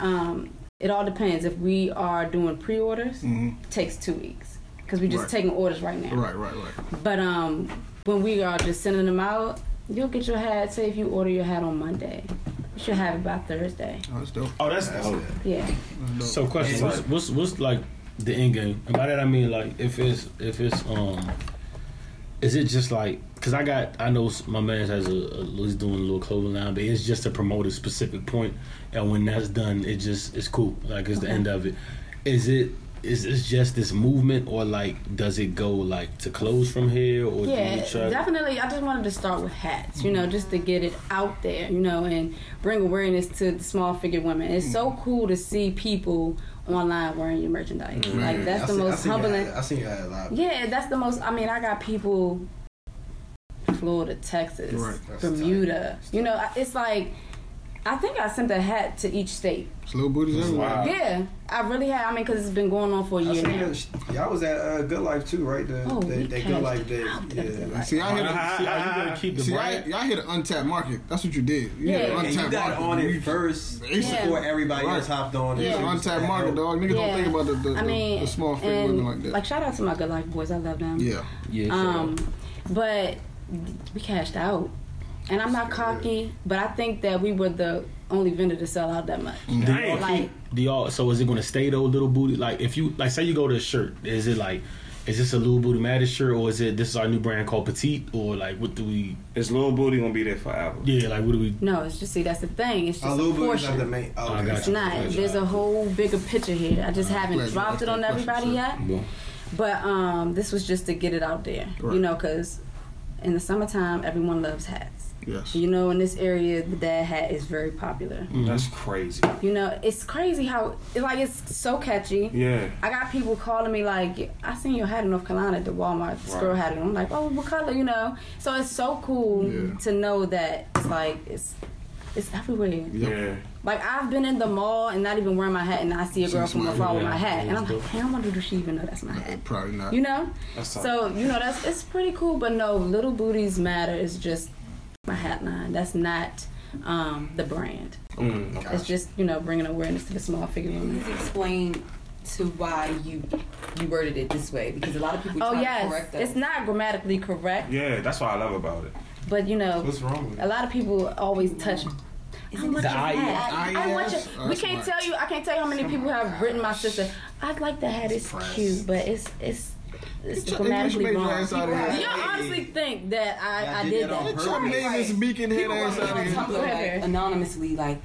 um, it all depends. If we are doing pre-orders, mm-hmm. it takes two weeks. Because we're just right. taking orders right now. Right, right, right. But um, when we are just sending them out, you'll get your hat. Say if you order your hat on Monday, you should have it by Thursday. Oh, that's dope. Oh, that's, that's dope. dope. Yeah. That's dope. So, question: what's, what's what's like the end game? And by that I mean like if it's if it's um Is it just like, because I got, I know my man has a, a he's doing a little clothing line, but it's just to promote a specific point, and when that's done, it just, it's cool. Like, it's okay. The end of it. Is it, is it just this movement, or like, does it go like to clothes from here, or yeah, do you try? Definitely. I just wanted to start with hats, you know, just to get it out there, you know, and bring awareness to the small figure women. It's so cool to see people online wearing your merchandise. Mm-hmm. Like, that's I the see, most I humbling. I seen you had a lot. Yeah, that's the most. I mean, I got people from Florida, Texas, right. Bermuda. You know, it's like, I think I sent a hat to each state. Little booties everywhere. Wow. Yeah, I really have. I mean, because it's been going on for a year now. Y'all yeah, was at uh, Good Life too, right? The, oh, the, that Good Life day. Yeah. See, y'all hit a, see, see, y'all hit an untapped market. That's what you did. You yeah. hit an untapped yeah, you got market. On it first yeah. before everybody right. else hopped on it. Yeah. Yeah. Untapped market, dog. Niggas yeah. don't think about the, the, the, I mean, the small figure women like that. Like, shout out to my Good Life boys. I love them. Yeah. Yeah. Um, but we cashed out. And I'm not cocky, but I think that we were the only vendor to sell out that much. Dang. Like, do y'all, so is it going to stay though, Little Booty? Like, if you, like, say you go to a shirt, is it like, is this a Little Booty Matter shirt, or is it, this is our new brand called Petite, or like, what do we? Is Little Booty going to be there forever? Yeah, like, what do we? No, it's just, see, that's the thing. It's just a Little Booty's not the main. Oh, okay. It's not. There's a whole bigger picture here. I just uh, haven't dropped it on everybody yet. Yeah. But um, this was just to get it out there, right. You know, because in the summertime, everyone loves hats. Yes. You know, in this area, the dad hat is very popular. Mm, that's crazy. You know, it's crazy how, it, like, it's so catchy. Yeah. I got people calling me like, I seen your hat in North Carolina at the Walmart. This right. girl had it. I'm like, oh, what color? You know. So it's so cool yeah. to know that it's like it's it's everywhere. Yeah. Like, I've been in the mall and not even wearing my hat, and I see a girl from afar with my hat, and I'm like, hey, I wonder does she even know that's my hat? Probably not. You know. So you know that's it's pretty cool, but no, Little Booties Matter is just my hat line. That's not um, the brand. Mm, okay. It's just, you know, bringing awareness to the small figure women. Please explain to why you you worded it this way, because a lot of people try oh, yes. to correct that. It's not grammatically correct. Yeah, that's what I love about it. But you know, what's wrong with it? A lot of people always touch. I want your hat. I want your. We can't smart. tell you. I can't tell you how many Some people have written my sister. I like the hat. It's Surprise. cute, but it's it's. It's dramatically wrong. Right. You honestly yeah. think that I, yeah, I, I did that? Get your name speaking head ass out of here. Like, anonymously, like,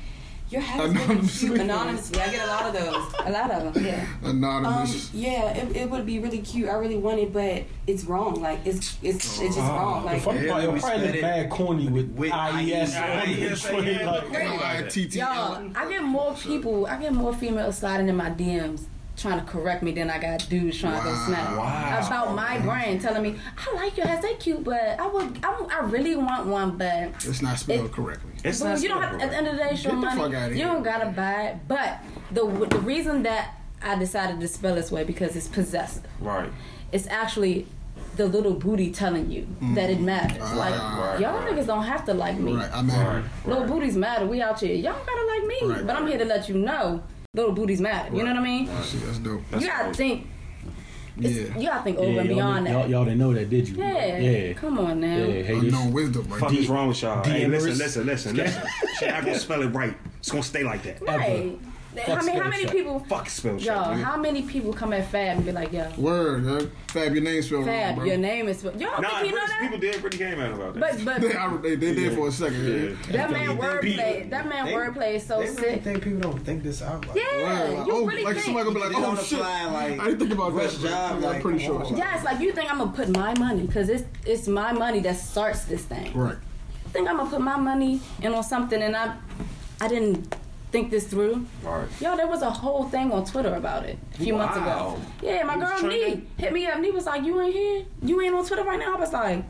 your hat is really cute. Anonymously. I get a lot of those. A lot of them, yeah. Anonymous. Um, yeah, it, it would be really cute. I really want it, but it's wrong. Like, it's it's, it's just uh, wrong. Like, the funny part, it probably look bad corny with I E S. Y'all, I get more people, I get more females sliding in my D Ms trying to correct me then I got dudes trying wow. to go snap wow. about my brand, telling me I like your hats, they cute, but I would I, I really want one, but it's not spelled it, correctly. It's not you spelled don't have, at the end of the day, show money. You here. Don't gotta buy it. But the the reason that I decided to spell this way because it's possessive. Right. It's actually the little booty telling you mm. that it matters. Right, like right, y'all all right. niggas don't have to like me. Right. I'm right. Little right. booties matter. We out here. Y'all gotta like me, right, but right. I'm here to let you know. Little booties matter. You know what I mean? Oh, shit, that's dope. That's you gotta dope. think. Yeah. You gotta think over yeah, and beyond did, that. Y'all, y'all didn't know that, did you? Yeah. yeah. Come on now. Yeah. Hey, unknown wisdom. Right? Fuck D- is wrong with y'all? D- hey, listen, listen, listen, listen. Shit, I gonna spell it right. It's gonna stay like that. Right. Ever. I mean, how many shot. people? Fuck spell shit. Y'all, how many people come at Fab and be like, yo? Word, huh? Fab, your name spelled Fab, wrong, bro. Your name is spelled. Y'all nah, think you know that? People did pretty game out about that. But but they, I, they, they did yeah. for a second. Yeah. Yeah. That man wordplay. That man wordplay is so they sick. I really think people don't think this out. Like, yeah, wow. Like, you oh, really like think? Somebody gonna be like, oh shit, fly, like, I didn't think about that. Job, like, pretty sure. Like, yeah, it's like you think I'm gonna put my money because it's it's my money that starts this thing. Right. You think I'm gonna put my money in on something and I I didn't. Think this through. Right. Yo, there was a whole thing on Twitter about it a few wow. months ago. Yeah, my girl Nee hit me up. Nee was like, you ain't here? You ain't on Twitter right now? I was like,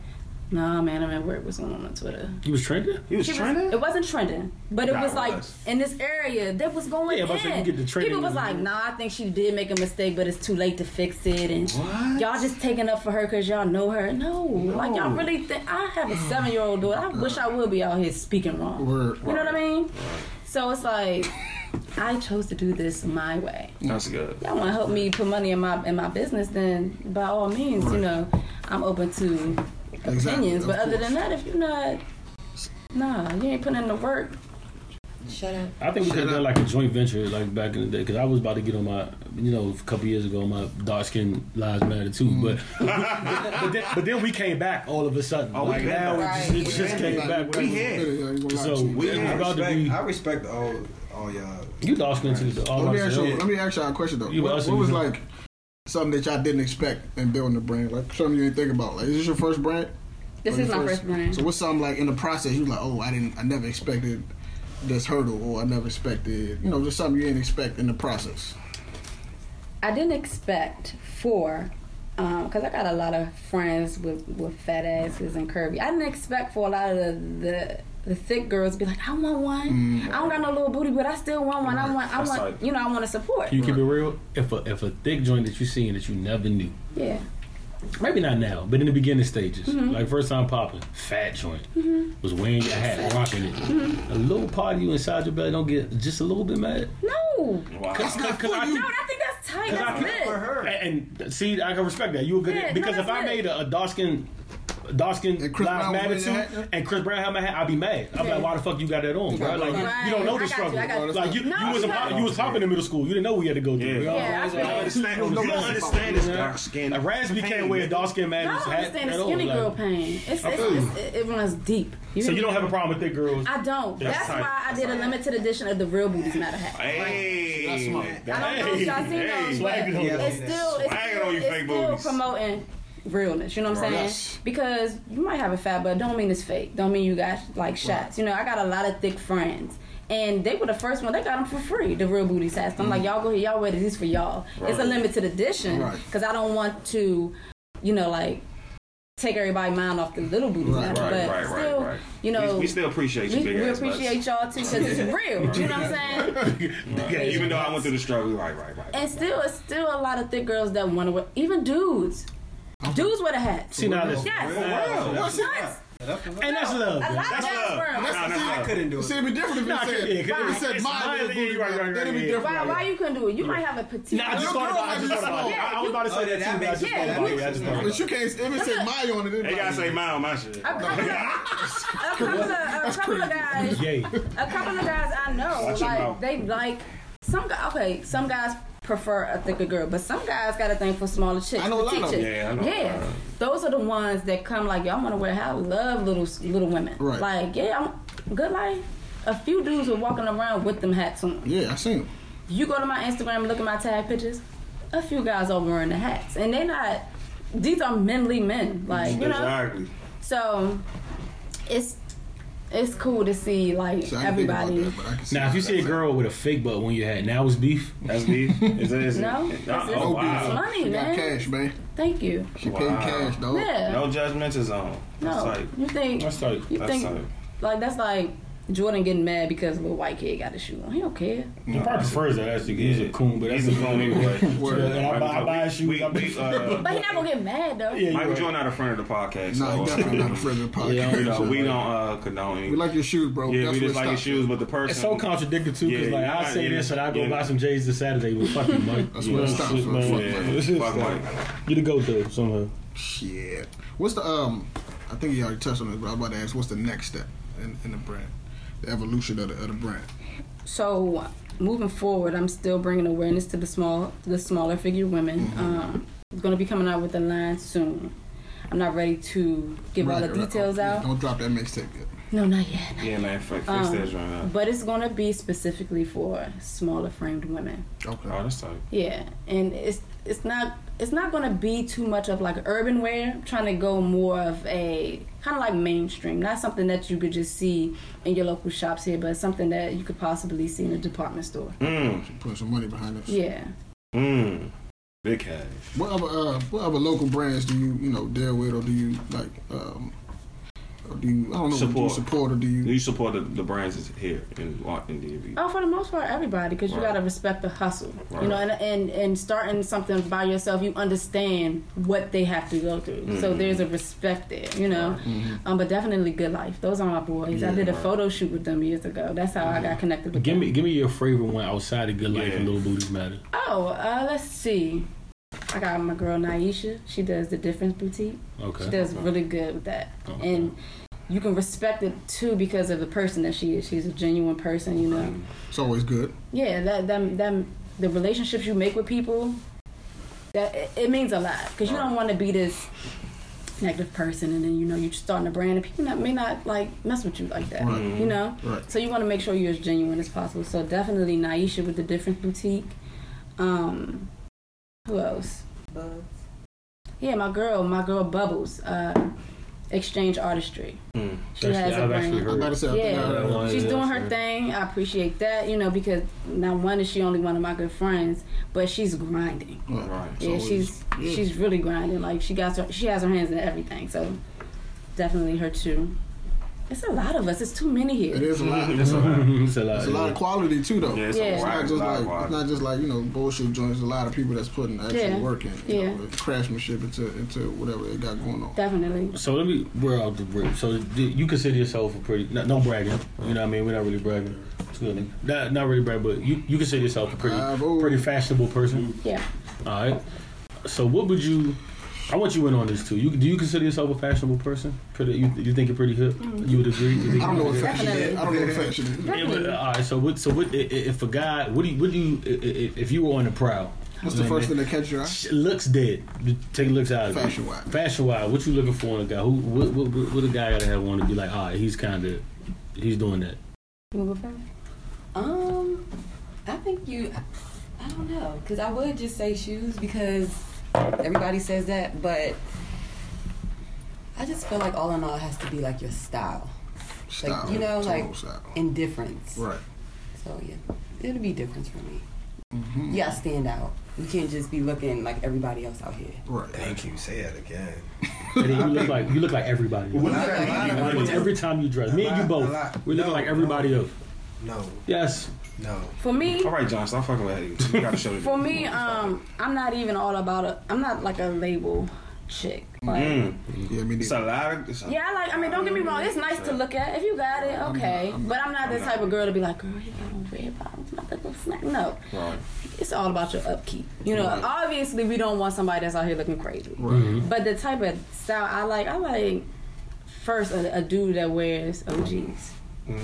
nah, man, I mean, where it was going on on Twitter. He was trending? He was she trending? Was, it wasn't trending, but it nah, was like, was. in this area, that was going yeah, in. But so you get the trending people was like, room. nah, I think she did make a mistake, but it's too late to fix it. And what? Y'all just taking up for her because y'all know her. No, no. Like, y'all really think, I have a seven-year-old daughter. I wish I would be out here speaking wrong. Word. You know Word. what I mean? Word. So it's like, I chose to do this my way. That's good. Y'all want to help me put money in my in my business, then by all means, right. you know, I'm open to opinions. Exactly. But of other course. than that, if you're not, nah, you ain't putting in the work. Shut up. I think we could have done like a joint venture, like back in the day, because I was about to get on my, you know, a couple years ago, my dark skin lives matter too. Mm. But but, then, but then we came back all of a sudden. Oh, like now right. it just, it yeah. just came like, back. We here. So we about to be. I respect all all y'all. You dark skin too. So all let me ask you. Let me ask y'all a question though. You what, what was like something that y'all didn't expect in building a brand? Like something you didn't think about. Like, is this your first brand? This is my first brand. So what's something like in the process you like, oh, I didn't, I never expected this hurdle, or I never expected, you know, just something you didn't expect in the process. I didn't expect for, um, cause I got a lot of friends with, with fat asses and curvy. I didn't expect for a lot of the, the, the thick girls be like, I want one. Mm-hmm. I don't got no little booty, but I still want one. Right. I want, I That's want, like, you know, I want to support. Can you keep it real? If a, if a thick joint that you seen that you never knew. Yeah. Maybe not now, but in the beginning stages, mm-hmm. like first time popping, fat joint mm-hmm. was wearing your hat, rocking it. Mm-hmm. A little part of you inside your belly don't get just a little bit mad. No, wow. Cause, cause, cause I, no, I think that's tight. That's good for her. And, and see, I can respect that. You a good yeah, because no, if I made a, a dark skin, dark skin live magnitude, and Chris Brown had my hat, I'd be mad. I'd be yeah. like, why the fuck you got that on, bro? Like right. you don't know the struggle. You, like you, no, you was a, you was popping in middle school. You didn't know we had to go through. Yeah, yeah, you don't understand. You don't understand this dark skin. Like Raspy can't wear a dark skin man hat. I don't understand the skinny girl pain. It's, it's, it's, it's it runs deep. You so you don't have a problem with thick girls? I don't. That's, that's why I did a limited edition of the Real Booties Matter hat. Hey, that's smart. I don't know if y'all seen those, but it's still it's still promoting realness, you know what I'm saying? Yes. Because you might have a fat butt, don't mean it's fake. Don't mean you got like shots. Right. You know, I got a lot of thick friends, and they were the first one. They got them for free. The Real Booties hats. I'm mm. like, y'all go here, y'all wear these for y'all. Right. It's a limited edition because right. I don't want to, you know, like take everybody's mind off the Little Booties. Right, matter, right, but right, still, right, right. You know, we, we still appreciate you. We, big we appreciate butts. Y'all too because it's real. You know what I'm saying? Right. Yeah, even though I went through the struggle, right, right, right. And still, it's still a lot of thick girls that want to wear, even dudes. Dudes with a hat. See now this. Yes. Wow. What's that? And that's love. I like that's that love. That's no, no, no. I couldn't do it. See, it'd be different if you said, if you said my little booty, that'd be different. Why, why you couldn't do it? You yeah. might have a petite. Nah, I just thought about it. I just thought about it. I was about to say that too. I just thought about it. But you can't, if it said my on it, they gotta say my on my shit. A couple of guys, a couple of guys I know, like, they like, some guys, okay, some guys prefer a thicker girl, but some guys got a thing for smaller chicks. I know a lot of them. Yeah, I know. Yeah, those are the ones that come like, y'all want to wear how love little little women. Right. Like, yeah, I'm, Good Life. A few dudes were walking around with them hats on. Yeah, I seen them. You go to my Instagram and look at my tag pictures. A few guys are wearing the hats, and they not. These are manly men, like you exactly. know. So it's. It's cool to see like so everybody. That, see now, if you see a girl with a fake butt when you had, now it's beef. That's beef. Is that, is it? No, it's no, oh, wow. money, she man. Got cash, man. Thank you. She wow. paid cash, though. Yeah. No judgments is on. No, like, you think? That's like, you that's think? Like, like that's like Jordan getting mad because a little white kid got a shoe on. He don't care. He no, probably prefers that. Actually, he's a coon, but he's a coon anyway. And I buy, I buy a shoe. We, we, uh, but he not gonna get mad though. Yeah, Michael Jordan right. not a friend of the podcast. No, nah, so, definitely uh, not a friend of the podcast. Yeah, we don't, we don't uh, condone it. We like your shoes, bro. Yeah, That's we just like your shoes, but the person. It's so contradictory too, because yeah, like I say yeah, this, and I go yeah. buy some J's this Saturday with fucking Mike. That's where it stops. Fuck Mike. You the go through somehow. Shit. What's the um? I think you already touched on this, but I was about to ask, what's the next step in in the brand? The evolution of the, of the brand. So moving forward, I'm still bringing awareness to the small, the smaller figure women. Mm-hmm. Um, it's going to be coming out with a line soon. I'm not ready to give right, all the right, details right. out. Don't drop that mixtape yet. No, not yet. Not yeah, yet. man, fix um, that right now. But it's going to be specifically for smaller framed women. Okay, oh, that's tight. Yeah, and it's it's not it's not going to be too much of like urban wear. I'm trying to go more of a kind of like mainstream, not something that you could just see in your local shops here, but something that you could possibly see in a department store. Mm. Put some money behind us. Yeah. Mm. Big cash. What other uh, what other local brands do you you know deal with, or do you like? Um, Or do you, I don't know, support. do you support or do you... Do you support the, the brands that's here in, in D M V? Oh, for the most part, everybody, because right. you got to respect the hustle. Right. You know, and, and and starting something by yourself, you understand what they have to go through. Mm-hmm. So there's a respect there, you know. Right. Mm-hmm. Um, but definitely Good Life. Those are my boys. Yeah, I did a right. photo shoot with them years ago. That's how mm-hmm. I got connected with give them. Me, give me your favorite one outside of Good Life yeah. and Little Booties Matter. Oh, uh, let's see. I got my girl Naisha. She does the Difference Boutique. Okay. She does okay. really good with that. Okay. And you can respect it too because of the person that she is. She's a genuine person, you know. It's always good. Yeah, that that that the relationships you make with people, that it, it means a lot, because you don't want to be this negative person and then, you know, you're starting a brand and people not, may not like mess with you like that, right. You know, right. So you want to make sure you're as genuine as possible. So definitely Naisha with the Difference Boutique. Um, who else? Bubbles. Yeah, my girl, my girl Bubbles. Uh, Exchange Artistry. Mm. She actually, has a I've brand. Heard. About to say, yeah, heard one, she's yeah, doing her thing. I appreciate that, you know, because not one is she only one of my good friends, but she's grinding. Oh, right. Yeah, always, she's yeah. she's really grinding. Like she got her, she has her hands in everything. So definitely her too. It's a lot of us. It's too many here. It is a lot. It's a lot. It's a lot. It's a lot of quality too, though. Yeah, it's, yeah. It's not just like quality. It's not just like, you know, bullshit joints. There's a lot of people that's putting actual yeah. work in, you yeah. know, craftsmanship into into whatever they got going on. Definitely. So let me we're out the break. So you consider yourself a pretty not, no bragging. You know what I mean? We're not really bragging. Not not really bragging, but you, you consider yourself a pretty pretty fashionable person. Yeah. All right. So what would you? I want you in on this too. You do you consider yourself a fashionable person? Pretty, you, you think you're pretty hip? Mm. You would agree? You think I don't know what fashion is. I don't know what fashion is. Yeah, but, all right. So what? So what? If a guy, what do you? What do you? If you were on the prowl, what's the first thing that catch your eye? Looks dead. Take looks out of it. Fashion wise. Fashion wise. What you looking for in a guy? Who? What? What? What, what a guy gotta have one to be like? All right, he's kind of, he's doing that. You wanna go first? Um, I think you. I don't know, because I would just say shoes because. Everybody says that, but I just feel like all in all it has to be like your style, style like, you know, like style. Indifference, right? So yeah, it'll be different for me. Mm-hmm. Yeah, stand out. We can't just be looking like everybody else out here. Right. Thank you. Say that again. You look like you look like everybody. Else. Well, look like everybody else. Every time you dress, me and you both, we look no, like everybody no. else. No. Yes. No. For me, all right, John, stop fucking with you. Gotta show For me, um, I'm not even all about a. I'm not like a label chick. Like, mm. Yeah, I mean, it's a lot. Of, it's a yeah, I like. I mean, don't get me wrong. It's nice to look at. If you got it, okay. I'm not, I'm not, but I'm not the type of girl to be like, girl, you got on red bottoms, not that little snack. No. Right. It's all about your upkeep. You know, right. Obviously, we don't want somebody that's out here looking crazy. Right. But the type of style I like, I like first a, a dude that wears O Gs.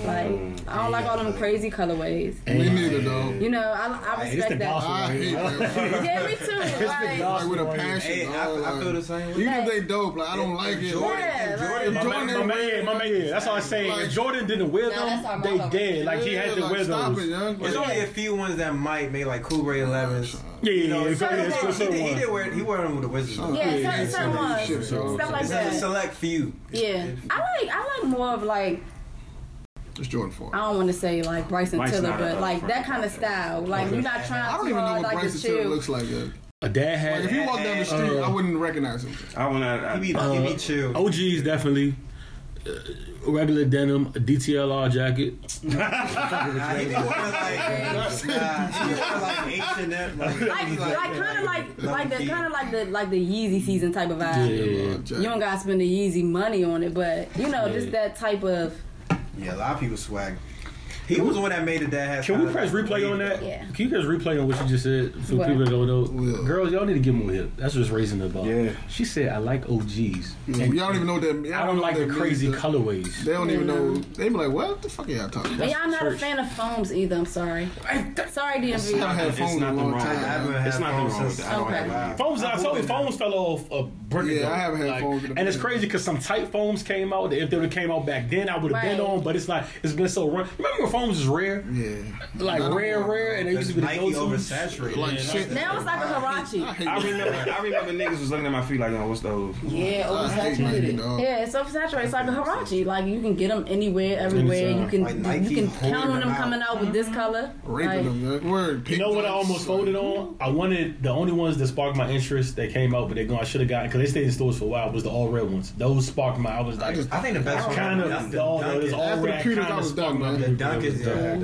Like, I don't like all them crazy colorways. Me neither, though. You know, I, I respect hey, that. I hate that. Yeah, me too. It's like, like with a passion. Hey, I, like, I feel the same. Even like, if they dope, like I don't like it. Jordan, yeah, Jordan, like, Jordan, my, my, my man, my man. That's all I'm saying. Like, if Jordan didn't wear them, no, they dead. Yeah, like he had to like, wear those. It, yeah. There's only a few ones that might make like cool gray elevens. Yeah, yeah, you know, yeah. Certain yeah certain he, he did wear. He wore them with the Wizards. Yeah, certain ones. Stuff like that. It's a select few. Yeah, I like. I like more of like. It's Jordan Ford. I don't want to say like Bryson Mike's Tiller, but like that kind of style. Like you're not trying. I don't even know what like Bryson Tiller looks like. Yet. A dad hat. Like, if you walk down the street, uh, I wouldn't recognize him. I would not. He'd be, uh, he be chill. O Gs definitely. Uh, regular denim, a D T L R jacket. Like kind of like like the kind of like the like the Yeezy season type of vibe. Yeah. You don't gotta spend the Yeezy money on it, but you know yeah. just that type of. Yeah, a lot of people swag. He was the one that made it that has. Can we press replay league. On that? Yeah. Can you press replay on what you just said? For what? People that don't know. Yeah. Girls, y'all need to get more hip. That's just raising the bar. Yeah. She said, I like O Gs. Yeah. And y'all don't even know that. Don't I don't like the crazy the, colorways. They don't even know. They be like, what the fuck are y'all talking about? Yeah, I'm not church. A fan of foams either. I'm sorry. Sorry, D M V. I haven't had foams in a long time. It's not the wrong since I don't have foams. I told you, foams fell off a brick. Yeah, I haven't had foams. And it's crazy because some tight foams came out. If they would have came out back then, I would have been on, but it's like, it's been so run. Remember when foams is rare? Yeah. Like rare, rare, and they used to be the go-to. Oversaturated. Like shit. Now it's like a Hirachi. I remember I remember niggas was looking at my feet like, oh, what's those? Yeah, oversaturated. Yeah, it's oversaturated. It's like a Hirachi. Like, you can get them anywhere, everywhere. You can you can count on them coming out with this color. You know what I almost folded on? I wanted the only ones that sparked my interest that came out, but they gone, I should have gotten, because they stayed in stores for a while, was the all red ones. Those sparked my, I was like, I think the best one. Kind of, the all red sparked my The Dunk is yeah.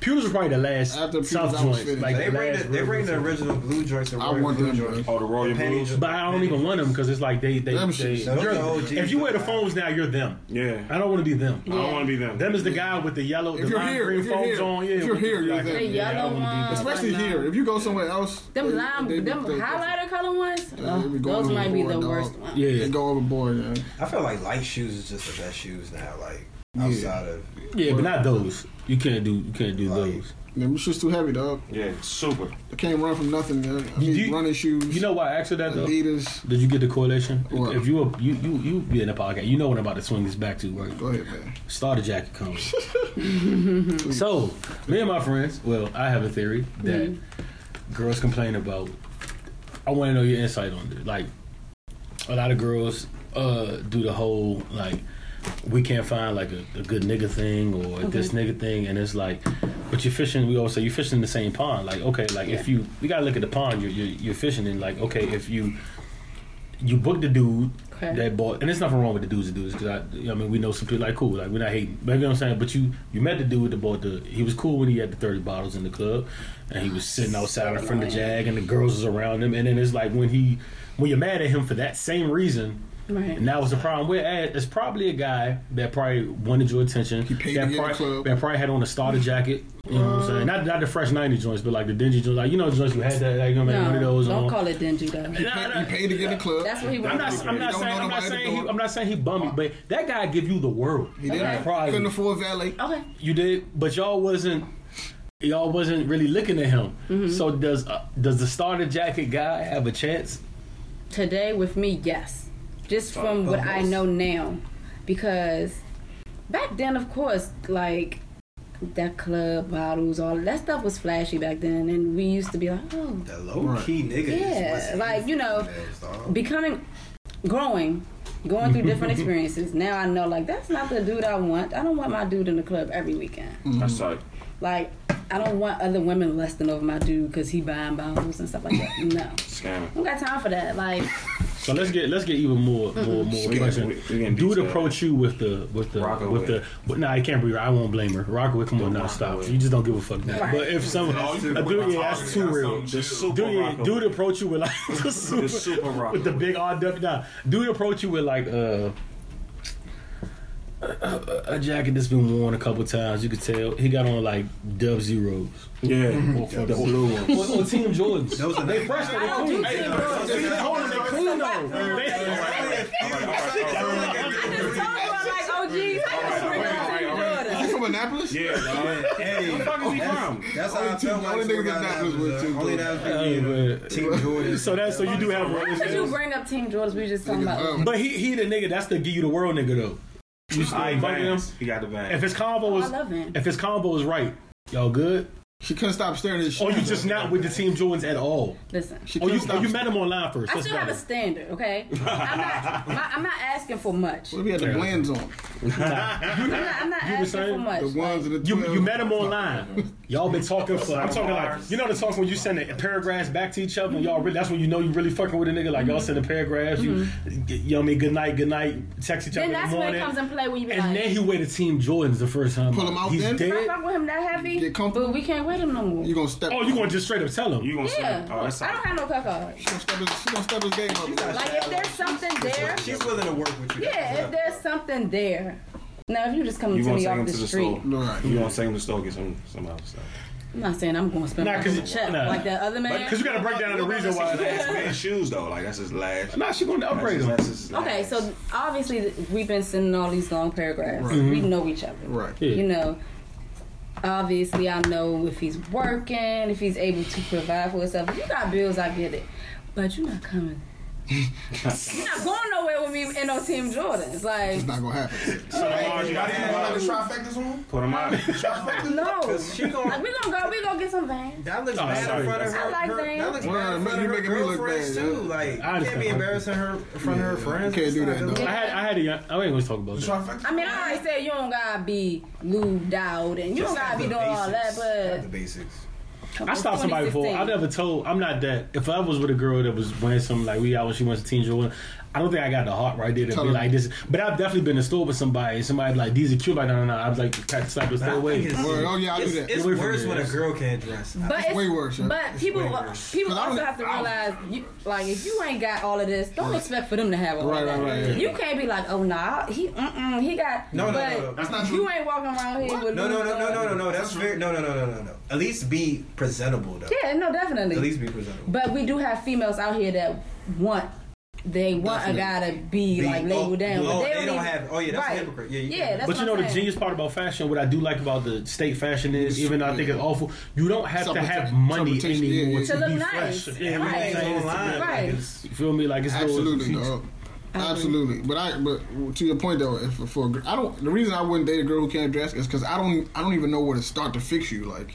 Pewters were probably the last after soft joints. Like they, the bring the, they bring the original blue joints. And I royal want blue them. Joints. Oh, the royal blues. But I don't even want them because it's like they. they, they, they no, if you wear the foams now, you're them. Yeah. I don't want to be them. Yeah. I don't want to be them. Them is the guy with the yellow. If the you're lime here, green if you're here, on. Yeah, if you're here, you're them. The yellow ones, especially here. If you go somewhere else, them lime, them highlighter color ones. Those might be the worst one. Yeah, yeah. They go overboard. Yeah. I feel like light shoes is just the best shoes now. Like outside yeah. of yeah, but not those. You can't do. You can't do like, those. Them shoes too heavy, dog. Yeah, super. I can't run from nothing, man. I mean, you, running shoes. You know why I asked you that, though? Adidas. Did you get the correlation? What? If you were, you you you be in a podcast, you know what I'm about to swing this back to. Right? Go ahead, man. Starter jacket comes. So, me and my friends, well, I have a theory that mm-hmm. girls complain about. I want to know your insight on it. Like, a lot of girls uh, do the whole, like, we can't find like a, a good nigga thing or okay. this nigga thing, and it's like, but you're fishing. We always say you're fishing in the same pond. Like okay, like yeah. if you we gotta look at the pond you're you're, you're fishing in. Like okay, if you you book the dude okay. that bought, and there's nothing wrong with the dudes that do this because I, I mean we know some people like cool, like we're not hating. But you know what I'm saying? But you you met the dude that bought the. He was cool when he had the thirty bottles in the club, and he was sitting outside in front of the jag, and the girls was around him. And then it's like when he when you're mad at him for that same reason. Right. And that was the problem. Whereas it's probably a guy that probably wanted your attention. He paid that, probably, that probably had on a starter jacket. You know what I'm saying? Not not the fresh ninety joints, but like the dingy joints. Like you know, joints who had that. Like, you know, no, one of those don't on. Call it dingy though. He, nah, paid, nah, he paid to get in the club. That's what he wanted. I'm not, I'm not saying. I'm not saying, he, I'm not saying he bummy, but that guy give you the world. He didn't. Okay. Probably couldn't afford valet. Okay. You did, but y'all wasn't. Y'all wasn't really looking at him. Mm-hmm. So does uh, does the starter jacket guy have a chance? Today with me, yes. Just from what I know now, because back then, of course, like that club bottles, all that stuff was flashy back then, and we used to be like, oh, that low key nigga, yeah, like you know, becoming, growing, going through different experiences. Now I know, like that's not the dude I want. I don't want my dude in the club every weekend. That's right. Like I don't want other women lusting over my dude because he buying bottles and stuff like that. No, I don't got time for that. Like. So let's get let's get even more more more questions. Dude approach you with the with the Rock with away. the nah, I can't be I won't blame her. Rock away, come on, now stop. Away. You just don't give a fuck now. Right. But if someone that's a dude, yeah, that's too real. Dude, dude approach you with like the super, the super rock with the big R W. Nah, dude approach you with like uh, a, a, a jacket that's been worn a couple times. You could tell he got on like Dub Zeros. Yeah, or, the blue ones. Or, or Team Jordans. Those are they fresh. I don't do Team Jordans. No. You from Annapolis? Yeah. Hey, where the fuck is he from? That's how I felt. Only niggas Annapolis were too. Only that was Team Jordan. So that's so you do have. Why did you bring up Team Jordans? We just talking about. But he he the nigga that's the give you the world nigga though. You still inviting him? He got the bag. If his combo was if his combo was right, y'all good. She couldn't stop staring at his shoes. Or you just not with the Team Jordans at all. Listen. Or you, or you met him online first. I still have a standard, okay? I'm not my, I'm not asking for much. What if he had the blends on? Nah. I'm not, I'm not asking for much. The ones and the you, you met him online. Y'all been talking for... I'm talking like... You know the talk when you send the paragraphs back to each other and y'all... Really, that's when you know you really fucking with a nigga. Like, y'all send the paragraphs. Mm-hmm. You, you know what I mean? Good night, good night. Text each other in the morning. Then that's when it comes and play when you be and like... And then he wear the Team Jordans the first time. Pull him out then? If I fuck with him that heavy, get comfortable. But we can't with him no more. You gonna step? Oh, you gonna just straight up tell him? You gonna yeah. Step, oh, that's I don't have no cut card. She gonna step his, she gonna step his game up. Like, like if there's something she's there, she's willing to work with you. Yeah, yeah. If there's something there. Now, if you just coming you to me off the, the street, no, right. you yeah. gonna take him to the store get some some else. I'm not saying I'm gonna spend nah, my check nah. like that other man. Because you gotta break down the reason why. Last man shoes though, like that's his last. Nah, she gonna upgrade him. Okay, so obviously we've been sending all these long paragraphs. Right. Mm-hmm. We know each other. Right. Yeah. You know. Obviously, I know if he's working, if he's able to provide for himself. If you got bills, I get it. But you're not coming. You're not going nowhere with me in no Team Jordans. Like, it's not going to happen. So, uh, you got to the trifecta's one? Put them out. Trifecta's? No. She gonna, like, we gonna go. We gonna get some Vans. That looks oh, bad in front of her. I like Vans. That looks well, bad in front of her girlfriends, too. Yeah. Like, you can't be embarrassing her in front yeah, of her friends. You can't do that, though. I had, I had a young... I ain't going to talk about that. I mean, I already said you don't got to be lubed out, and you just don't got to be doing basics. All that, but... Not the basics. I stopped somebody before. I never told. I'm not that. If I was with a girl that was wearing something like we out when she went to Teen Jordan, I don't think I got the heart right there to totally. Be like this. But I've definitely been in store with somebody. And somebody like these are cute. Like no, no, no. I was like slap this away. Oh yeah, I do that. It's, it's worse when a girl can't dress. But it's, it's way worse. Right? But it's people, people also have to realize, you, like if you ain't got all of this, don't right. expect for them to have all right, of that. Right, right, right. You can't be like, oh nah, he, mm-mm, he got. No, but no, no, no. That's not true. You ain't walking around here what? With. No, no, no, no, no, no, no. That's very. No, no, no, no, no, no. At least be presentable though. Yeah, no, definitely. At least be presentable. But we do have females out here that want they want Definitely. a guy to be, be like labeled oh, down. Oh, but they, they don't, don't even, have. Oh yeah, that's right. a hypocrite. Yeah, you yeah. That's but you know saying. the genius part about fashion, what I do like about the state fashion is, even though I think it's awful, you don't have to have money anymore yeah, yeah. to, to be nice. fresh. Yeah, right. Online, right. Like you feel me? Like it's absolutely. No, absolutely. But I. But to your point though, if, for a, I don't. The reason I wouldn't date a girl who can't dress is because I don't. I don't even know where to start to fix you. Like.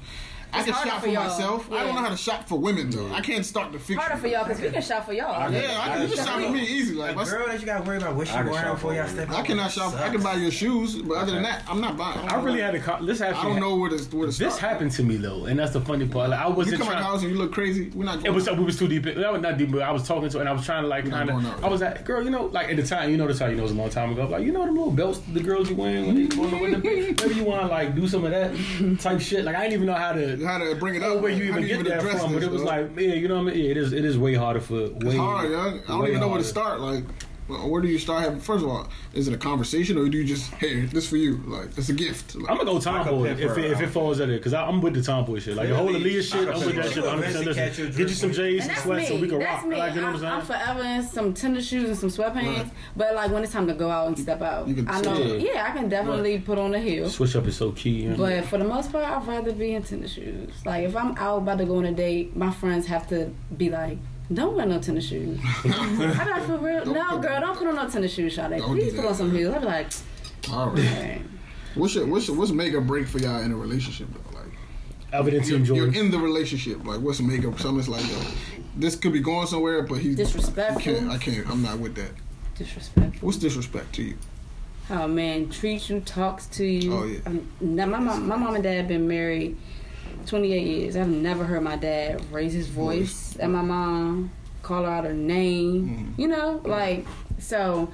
I it's can shop for, for myself. Yeah. I don't know how to shop for women though. I can't start to fix. Harder for y'all because we can shop for y'all. Yeah, yeah I can, I can you shop, shop for me easy. Like a girl that you gotta worry about what she wearing before y'all step. I cannot shop. Sucks. I can buy your shoes, but other than that, I'm not buying. I, I really had a. Co- this actually. I don't know where to where to start. This happened to me though, and that's the funny part. Like, I wasn't. You come in the house and you look crazy. We're not. Going it was out. we was too deep. That was not deep. But I was talking to her and I was trying to like kind of. I was like, girl, you know, like at the time, you know, that's how you know it was a long time ago. Like, you know, the little belts the girls you wearing when they going with them. Maybe you want to like do some of that type shit. Like I didn't even know how to. How to bring it up? Where you even get that from? But it was like, yeah, you know what I mean. Yeah, it is. It is way harder for. Way, it's hard, young. I don't even know where to start. Like, where do you start? Having, first of all, is it a conversation or do you just, hey, this for you? Like, it's a gift. Like, I'm gonna go tomboy like if, if it falls out of it because I'm with the tomboy shit. Like yeah, the whole Aaliyah shit, I'm with that shit. I'm listen, get you some J's and sweats so we can rock. Like, you know what I'm saying? I'm forever in some tender shoes and some sweatpants. Right. But like when it's time to go out and step out, I know. Yeah. yeah, I can definitely right. put on a heel. Switch up is so key. You know? But for the most part, I'd rather be in tennis shoes. Like if I'm out about to go on a date, my friends have to be like, don't wear no tennis shoes. I'd be like, for real? Don't no, girl, on, don't put on no tennis shoes, Sade. Please put on some heels. I'd be like, all right. Okay. What's your, what's your, what's make or break for y'all in a relationship, though? Like, evidence you enjoy. You're in the relationship. Like, what's make or something that's like, yo, this could be going somewhere, but he's disrespectful. He can't, I can't. I'm not with that. Disrespectful. What's disrespect to you? Oh, man. Treats you, talks to you. Oh, yeah. Um, now, my, mom, my mom and dad have been married twenty-eight years. I've never heard my dad raise his voice at my mom, call her out her name. Mm. You know, like, so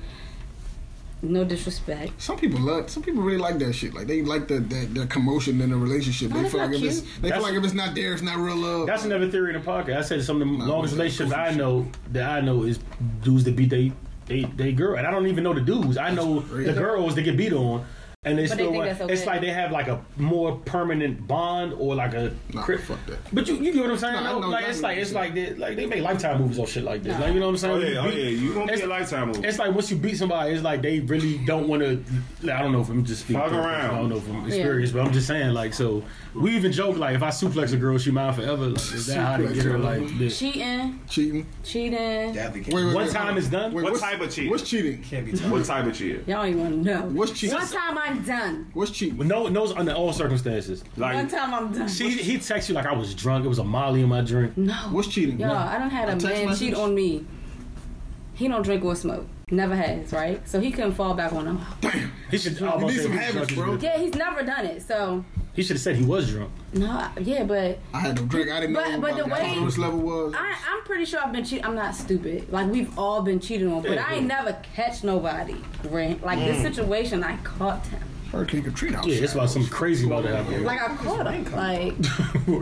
no disrespect. Some people love. Some people really like that shit. Like they like the that, that commotion in a relationship. No, they feel like if it's, they feel like if it's not there, it's not real love. That's another theory in the podcast. I said some of the nah, longest relationships I know that I know is dudes that beat they they they girl, and I don't even know the dudes. I know the girls that get beat on. And they but still, they want, okay. It's like they have like a more permanent bond or like a. Nah, crit. fuck that. But you, you get what I'm saying? Nah, no, like it's like it's like they, like they make Lifetime movies or shit like this. Nah. Like you know what I'm saying? Oh yeah, you beat, oh yeah, you gonna be a Lifetime movie. It's like once you beat somebody, it's like they really don't want to. Like, I don't know if I'm just speaking. Fuck around. I don't know if I'm experienced, yeah. but I'm just saying like so. We even joke like if I suplex a girl, she mine forever. Like, is that how to get her like this? Cheating, cheating, cheating. Yeah, wait, wait, one wait, time wait, is done. Wait, what type of cheating? What's cheating? Can't be. What type of cheating? Y'all don't even want to know. What's cheating? One time I. I'm done. What's cheating? No, no, under all circumstances. Like, one time I'm done. She, he texts you like I was drunk. It was a Molly in my drink. No. What's cheating? Yo, no. I done had a, a man message? cheat on me. He don't drink or smoke. Never has, right? So he couldn't fall back on him. Damn. He should almost need some habits, bro. Yeah, he's never done it. So he should have said he was drunk. No, yeah, but I had no drink. I didn't but, know. But the way I level was, I, I'm pretty sure I've been cheating. I'm not stupid. Like we've all been cheated on, but yeah, I ain't bro. never catch nobody. Right? Like mm. this situation, I caught him. Hurricane Katrina. Yeah, it's about something crazy about that. Yeah. Like I caught him. Like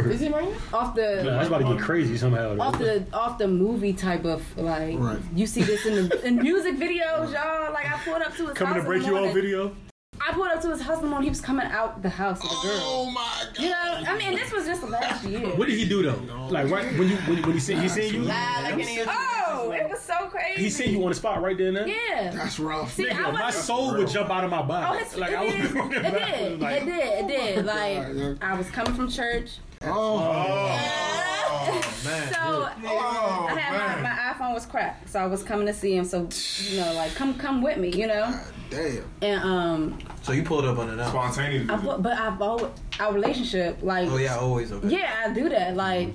is it right? Off the. No, I was about to get crazy somehow. Off the off the movie type of like. Right. You see this in the in music videos, y'all. Like I pulled up to his. Coming house to break you off video. I pulled up to his house in the morning. He was coming out the house with a girl. Oh my god! You know, I mean, this was just last year. What did he do though? No. Like right when you when, when he see you see you. Nah, like any oh, it was so crazy. He seen you on the spot right there and there. Yeah, that's rough. See, nigga, my soul real. would jump out of my body. Oh, it's, like, it, I was did. It, did. Like, it did. It did. It did. Like I was coming from church. Oh, oh. oh man! So oh, I had man. My, my iPhone was cracked, so I was coming to see him. So you know, like come come with me, you know. God damn. And um. So you pulled up on it spontaneously. I put, but I've always our relationship like. Oh yeah, always. Okay. Yeah, I do that like.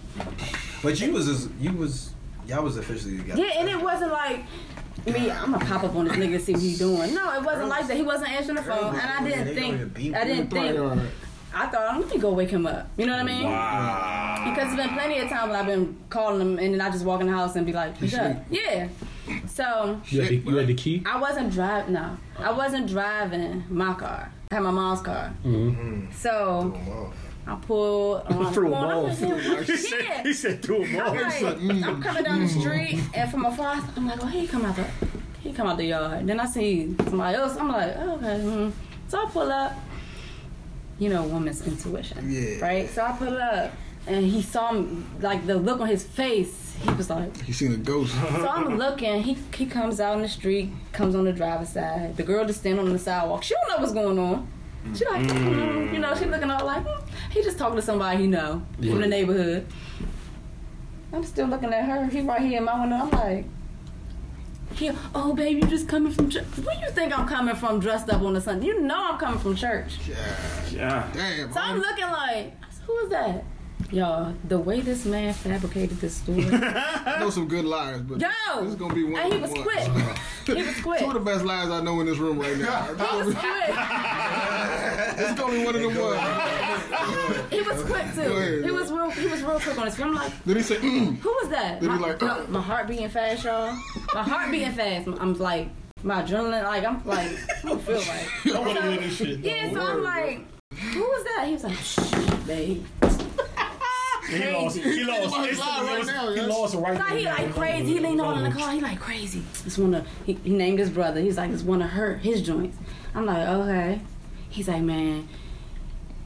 But you was just, you was y'all was officially together. Yeah, and it wasn't like. Me, I'm gonna pop up on this nigga and see what he's doing. No, it wasn't like that. He wasn't answering the phone, and I didn't think. I didn't think. I thought, let me go wake him up. You know what I mean? Wow. Because there's been plenty of times when I've been calling him, and then I just walk in the house and be like, what's up? Yeah. So. You had, the, you had the key? I wasn't driving, no. Oh. I wasn't driving my car. I had my mom's car. Mm-hmm. So. Oh, I pulled um, through a mall. He said, he said through a mall. Like, mm, I'm coming down mm. the street, and from afar, I'm like, oh, he come out the, he come out the yard. Then I see somebody else. I'm like, oh, okay. Mm-hmm. So I pull up. You know, woman's intuition, yeah. right? So I pull up, and he saw me, like the look on his face. He was like, he seen a ghost. So I'm looking. He he comes out in the street, comes on the driver's side. The girl just standing on the sidewalk. She don't know what's going on. She like, mm. you know, she looking all like, mm. he just talking to somebody he know yeah. from the neighborhood. I'm still looking at her. He right here in my window. I'm like, yeah, oh baby, you just coming from church. Where you think I'm coming from dressed up on the Sunday? You know I'm coming from church. Yeah, yeah. Damn, so I'm looking like, who is that? Y'all, the way this man fabricated this story. I know some good liars, but yo, this is gonna be one. And he was one. quick. He was quick. Two of the best liars I know in this room right now. He was quick. This is gonna be one of the ones. He was quick too. He was real. He was real quick on his feet. I'm like, did he say? Mm. Who was that? Did my, he like, uh, my heart beating fast, y'all. My heart beating fast. I'm like, my adrenaline. Like I'm like, I don't feel like. I want to hear this shit. Yeah, no, so word, I'm like, bro. Who was that? He was like, shh, babe. He lost. He lost. He lost, right he lost right now. So he like crazy. He leaned on in the car. He like crazy. It's one of he, he named his brother. He's like it's one of her his joints. I'm like okay. He's like man,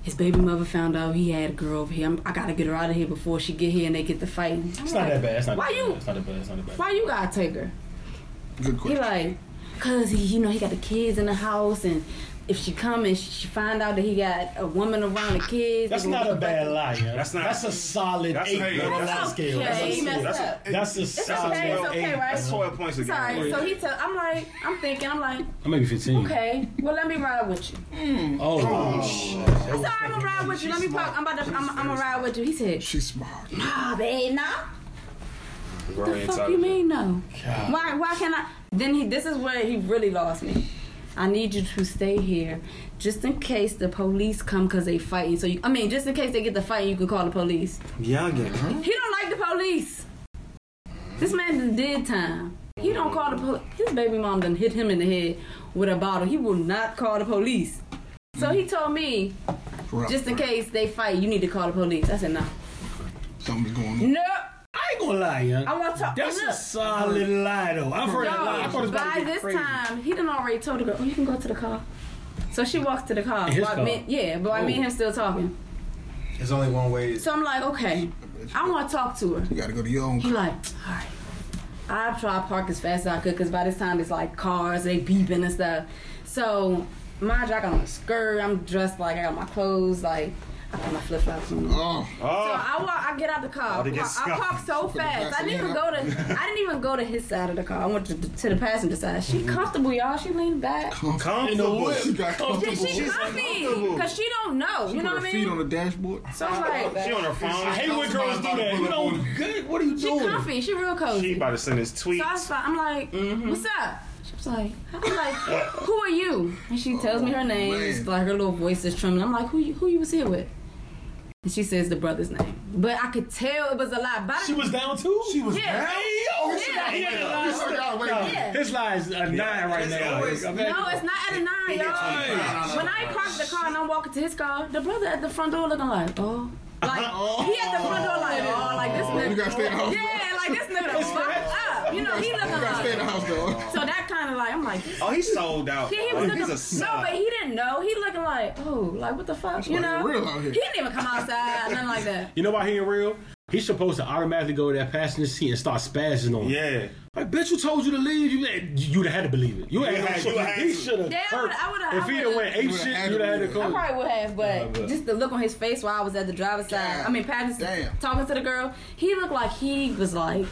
his baby mother found out he had a girl over here. I'm, I gotta get her out of here before she get here and they get to fight. It's like, not that bad. It's not why that bad. you? It's not that bad. It's not that bad. Why you gotta take her? Good question. He like cause he you know he got the kids in the house and. If she come and she find out that he got a woman around the kids, that's not a bad lie. That's not. That's a solid eight on a lie scale. Yeah, he messed up. That's a solid eight. It's okay, right? That's twelve points again. Sorry. So he tell. I'm like, I'm thinking. I'm like, I'm maybe fifteen. Okay. Well, let me ride with you. Mm. Oh, oh shit. That's all right. I'm gonna ride with you. Let me park. I'm about to. I'm, I'm gonna ride with you. He said. She's smart. Nah, babe, nah. What the fuck you mean no? Why? Why can't I? Then he. This is where he really lost me. I need you to stay here just in case the police come because they fighting. So you, I mean, just in case they get the fight, you can call the police. Yeah, I get it, huh? He don't like the police. This man did time. He don't call the police. His baby mom done hit him in the head with a bottle. He will not call the police. So he told me, just in case they fight, you need to call the police. I said, no. Something's going on. No. I ain't gonna lie, young. I want to talk. That's look. a solid lie, though. I've heard that lie. I thought it was about to get this crazy. time, he done already told the girl, oh, you can go to the car. So she walks to the car. His car. Me, yeah, but oh. I mean, him still talking. There's only one way. So I'm like, okay, I want to talk to her. You gotta go to your own car. He like, all right. I try to park as fast as I could, because by this time, it's like cars, they beeping and stuff. So, mind you, I got on a skirt. I'm dressed like I got my clothes, like... I put my flip flops on. Oh. So I walk, I get out the car. Oh, I, I park so fast. I didn't even go to. I didn't even go to his side of the car. I went to, to the passenger side. She comfortable, y'all. She leaned back. Comfortable. She got comfortable. She, she comfy, cause she don't know. You know what I mean? Feet on the dashboard. So I'm like, she on her phone. I hate when girls do that. You know, good. What are you doing? She comfy. She real cozy. She about to send his tweets. So I, I'm like, mm-hmm. what's up? She was like, I'm like, who are you? And she tells me her name. It's like her little voice is trembling. I'm like, who you, who you was here with? And she says the brother's name. But I could tell it was a lie. By she was down too? She was yeah. down? Oh, she yeah. yeah. yeah. yeah. His lie is a nine yeah. right it's now. Always, no, it's not at a nine, y'all. When I parked the car and I'm walking to his car, the brother at the front door looking like, oh. Like, oh. he at the front door like, oh, like this nigga. You got to stay in the house. Yeah, like this nigga fucked up. You know, he looking like. You got to stay in the house, though. So that kind of like, I'm like. Oh, he sold out. Yeah, he was oh, looking, he's a No, but he didn't know. He looking like, oh, like what the fuck, That's you know? Real out here. He didn't even come outside, nothing like that. You know why he ain't real? He's supposed to automatically go to that passenger seat and start spazzing on. Yeah. Like, bitch, who told you to leave? You, you'd have had to believe it. You had, had, you had, had to. He should have. Yeah, if he would have went eight shit, you'd have had to call. I probably would have, but uh, just the look on his face while I was at the driver's side. I mean, passenger talking to the girl. He looked like he was like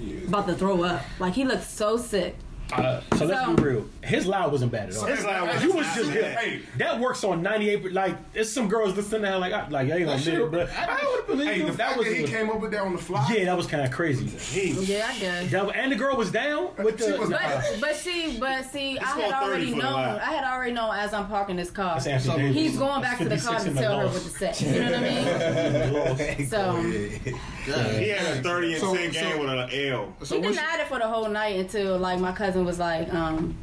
yeah. about to throw up. Like he looked so sick. Uh, so let's so, be real. His lie wasn't bad at all. His lie was. You was just hit. Hey, that works on ninety-eight. Like there's some girls listening to her like, I, like I ain't gonna admit it, but I, I would believe. Hey, you. the fact that, was, that he was, came up with that on the fly. Yeah, that was kind of crazy. Jeez. Yeah, I guess. That, and the girl was down with the. She was but, but see, but see, it's I had already known. I had already known as I'm parking this car. He's dangerous. going back to the car to tell her what to say. You know what I mean? So he had a thirty and ten game with an L. He denied it for the whole night until like my cousin. was like um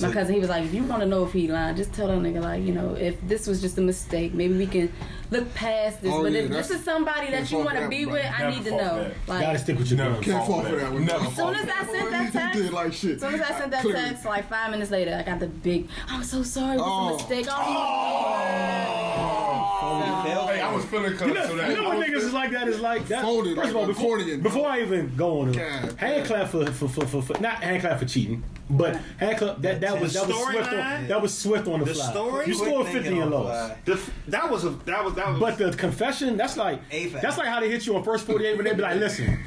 my cousin he was like if you want to know if he lying, just tell that nigga like you know if this was just a mistake maybe we can look past this oh, but yeah, if this is somebody that you want to be with I need to know like gotta stick with your guns. Can't fall for that one. As soon as I sent that text like shit. as soon as I sent that text like five minutes later I got the big I'm so sorry it was a mistake. oh, oh. Oh, hey, I was feeling cut. You know, so that, you know what niggas is like that is like that. Folded first of all, like before, before I even go on, God, hand clap for, for, for, for, for not hand clap for cheating, but hand clap that that was that was swift on, that was swift on the, the fly. Story, you scored fifty and lost. The, that was a that was that was. But the confession, that's like A F A. That's like how they hit you on first forty eight when they be like, listen.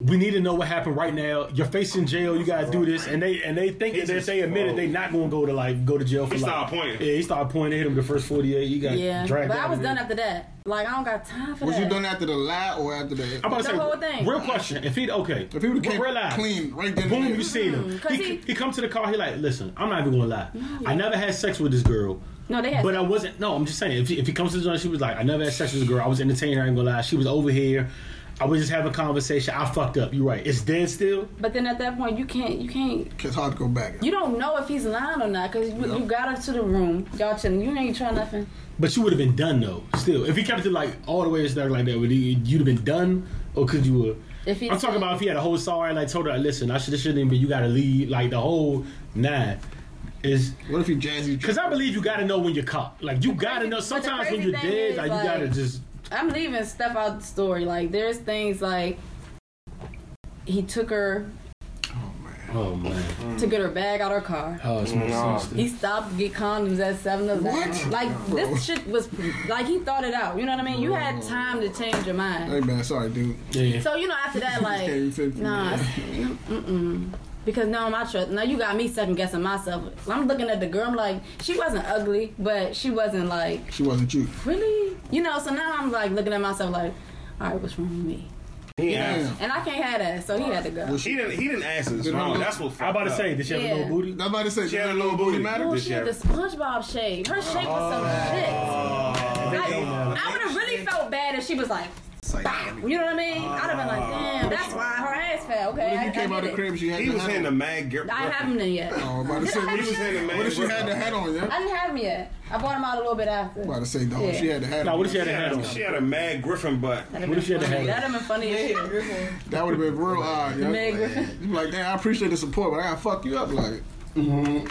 We need to know what happened right now. You're facing jail. You gotta do this, and they and they think that if they admit it, they not gonna go to like go to jail for. He like, started pointing. Yeah, he started pointing. They hit him the first forty-eight. You got yeah. dragged. But I was done here. After that. Like I don't got time for was that. Was you done after the lie or after the? I'm about the to say, whole thing. Real question. If he okay, if he would came clean right then, boom, you seen him. He, he he come to the car. He like, listen, I'm not even gonna lie. No, yeah. I never had sex with this girl. No, they had But sex. I wasn't. No, I'm just saying. If he, if he comes to the joint, she was like, I never had sex with this girl. I was entertaining her. I ain't gonna lie. She was over here. I was just having a conversation. I fucked up. You're right. It's dead still. But then at that point, you can't. You can't. It's hard to go back. You don't know if he's lying or not because you, yeah. you got her to the room. Y'all chilling. You ain't trying nothing. But you would have been done though. Still, if he kept it like all the way and stuff like that, would he, you'd have been done, or could you have? If he I'm talking about if he had a whole sorry, like told her, listen, I should this shouldn't even be. You got to leave. Like the whole nine. Is what if you jazzy? Because I believe you got to know when you're caught. Like you got to know. Sometimes when you're dead, like, like you got to just. I'm leaving stuff out the story. Like there's things like he took her oh man oh man to get her bag out of her car. Oh, it's no. He stopped to get condoms at seven eleven. Like no, this shit was like he thought it out. You know what I mean? You had time to change your mind. Hey man, sorry dude. Yeah. So you know after that like nah, mm-mm. Because now my trust. Now you got me second guessing myself. I'm looking at the girl. I'm like, she wasn't ugly, but she wasn't like she wasn't you. Really? You know. So now I'm like looking at myself like, all right, what's wrong with me? Yeah. You know? And I can't have that, so he had to go. Well, she didn't. He didn't ask us. Wrong. That's what. I'm about to say. Did she have yeah. a little booty? I'm about to say. She had a little booty. Matter. Oh, she had the SpongeBob shape. Her shape oh, was so man. Shit. Oh, I, I would have really felt bad if she was like. Like, you know what I mean? Uh, I'd have been like, damn, that's why her ass fell. Okay, well, if you I, came I out of the crib, she had he was in the mag. Girl. I haven't done yet. Oh, about to say, what if she had the hat on? Yeah, I didn't have him yet. I bought him out a little bit after. I'm about to say, no, yeah. she had the hat on. No, what if she had the hat on? She had a Mag Griffin butt. What if she had the hat on? That'd have been funny as shit. That would have been real odd. Mag Griffin. You like, damn, I appreciate the support, but I gotta fuck you up. Like,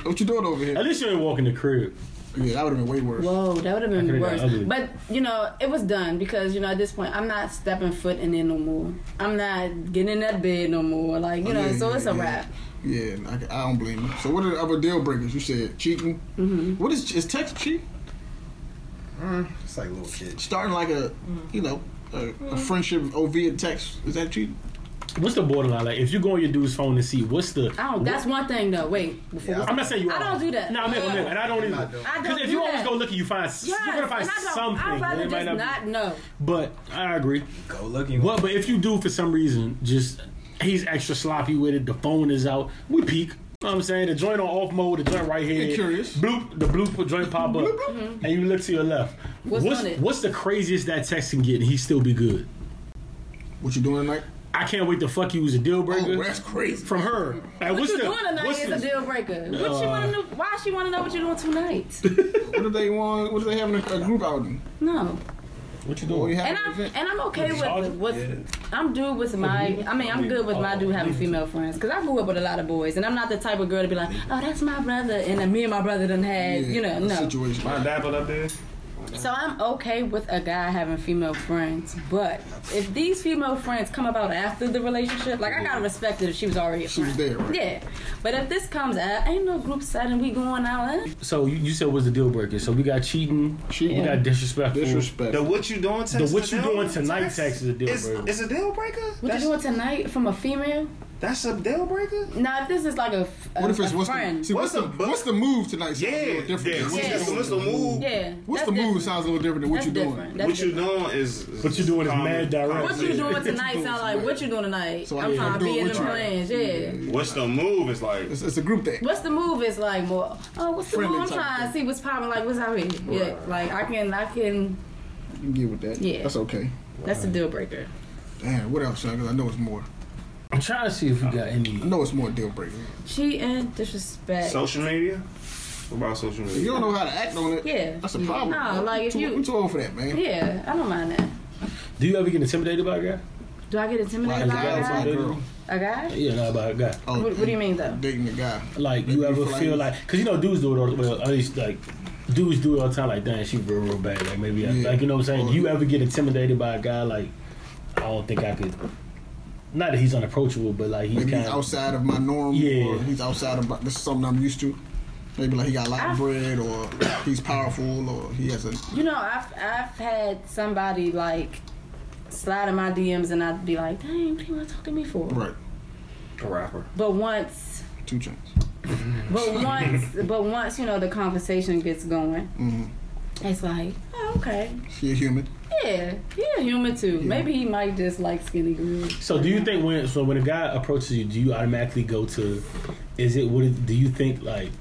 what you doing over here? At least you ain't walking the crib. Yeah, that would have been way worse. Whoa, that would have been worse. But, you know, it was done because, you know, at this point, I'm not stepping foot in there no more. I'm not getting in that bed no more. Like, you oh, know, yeah, so yeah, it's a yeah. wrap. Yeah, I, I don't blame you. So what are the other deal breakers? You said cheating. Mm-hmm. What is, is text cheat? Mm, it's like a little kid. Starting like a, mm. you know, a, mm. a friendship via text. Is that cheating? What's the borderline? Like, if you go on your dude's phone and see, what's the... I don't, that's one thing, though. Wait. Yeah, I'm not saying you are. I don't do that. No, I'm never, never. And I don't either. Because if you that. Always go looking, you find... Yes, you're going to find something. I'd rather just not, not know. But, I agree. Go looking. Well, but if you do, for some reason, just... He's extra sloppy with it. The phone is out. We peek. You know what I'm saying? The joint on off mode, the joint right here. Curious. Bloop, the bloop joint pop up. Mm-hmm. And you look to your left. What's, what's on it? What's the craziest that text can get and he still be good? What you doing tonight? I can't wait to fuck you is a deal breaker. Oh, that's crazy. From her. Like, what what's you the, doing tonight what's is this? A deal breaker. What uh, she wanna know, why she want to know what you're doing tonight? What do they want? What do they have in a, a group outing? No. What you doing? And I'm, and I'm okay with, with yeah. I'm dude with my, I mean, I'm good with my dude having female friends. Because I grew up with a lot of boys. And I'm not the type of girl to be like, oh, that's my brother. And then me and my brother done had, yeah, you know, no. Situation. My dapper up there. So I'm okay with a guy having female friends, but if these female friends come about after the relationship, like I gotta respect it if she was already a friend. She was there, right? Yeah. But if this comes out, ain't no group setting, we going out in. So you, you said was the deal breaker. So we got cheating, cheating. We got disrespectful. Disrespect. The what you doing text. The what you doing tonight text, text is a deal breaker. It's a deal breaker? What That's you doing tonight from a female? That's a deal breaker? Nah, if this is like a, a, what if it's, a what's friend. The, see, what's, what's, the, what's the move tonight? So yeah, yeah. What's, yeah. The, what's the move? Yeah. What's the different. Move sounds a little different than what you're doing. That's what you're doing is... is what you're doing is mad direct. What you're doing tonight sounds like what you're doing tonight. So I'm yeah, trying to be in the plans, yeah. yeah. What's the move is like... It's, it's a group thing. What's the move is like more... Oh, what's the move? I'm trying to see what's popping, like what's out here. Yeah, like I can... I can... You can get with that. Yeah. That's okay. That's a deal breaker. Damn, what else, because I know it's more... I'm trying to see if we got any. I know it's more deal breaker. Cheating, disrespect. Social media? What about social media? If you don't know how to act on it, yeah. That's a problem. No, like if you. I'm too old for that, man. Yeah, I don't mind that. Do you ever get intimidated by a guy? Do I get intimidated like, by a guy? Girl. A guy? Yeah, not by a guy. Oh, what, what do you mean, though? Dating a guy. Like, you ever feel like. Because you know, dudes do it all the way. At least, like, dudes do it all the time, like, dang, she real, real bad. Like, maybe, yeah. I, like, you know what I'm saying? Do you ever get intimidated by a guy, like, I don't think I could, not that he's unapproachable, but, like, he's kind of outside of my norm. Yeah. Or he's outside of, my, this is something I'm used to. Maybe, like, he got a lot of bread, or he's powerful, or he has a... You know, I've, I've had somebody, like, slide in my D Ms, and I'd be like, dang, what do you want to talk to me for? Right. A rapper. But once... Two chains. But once, but once, you know, the conversation gets going, mm-hmm. it's like, oh, okay. She a human? Yeah. He a human, too. Yeah. Maybe he might just like skinny girls. So do you think when... So when a guy approaches you, do you automatically go to... Is it... What it, do you think, like...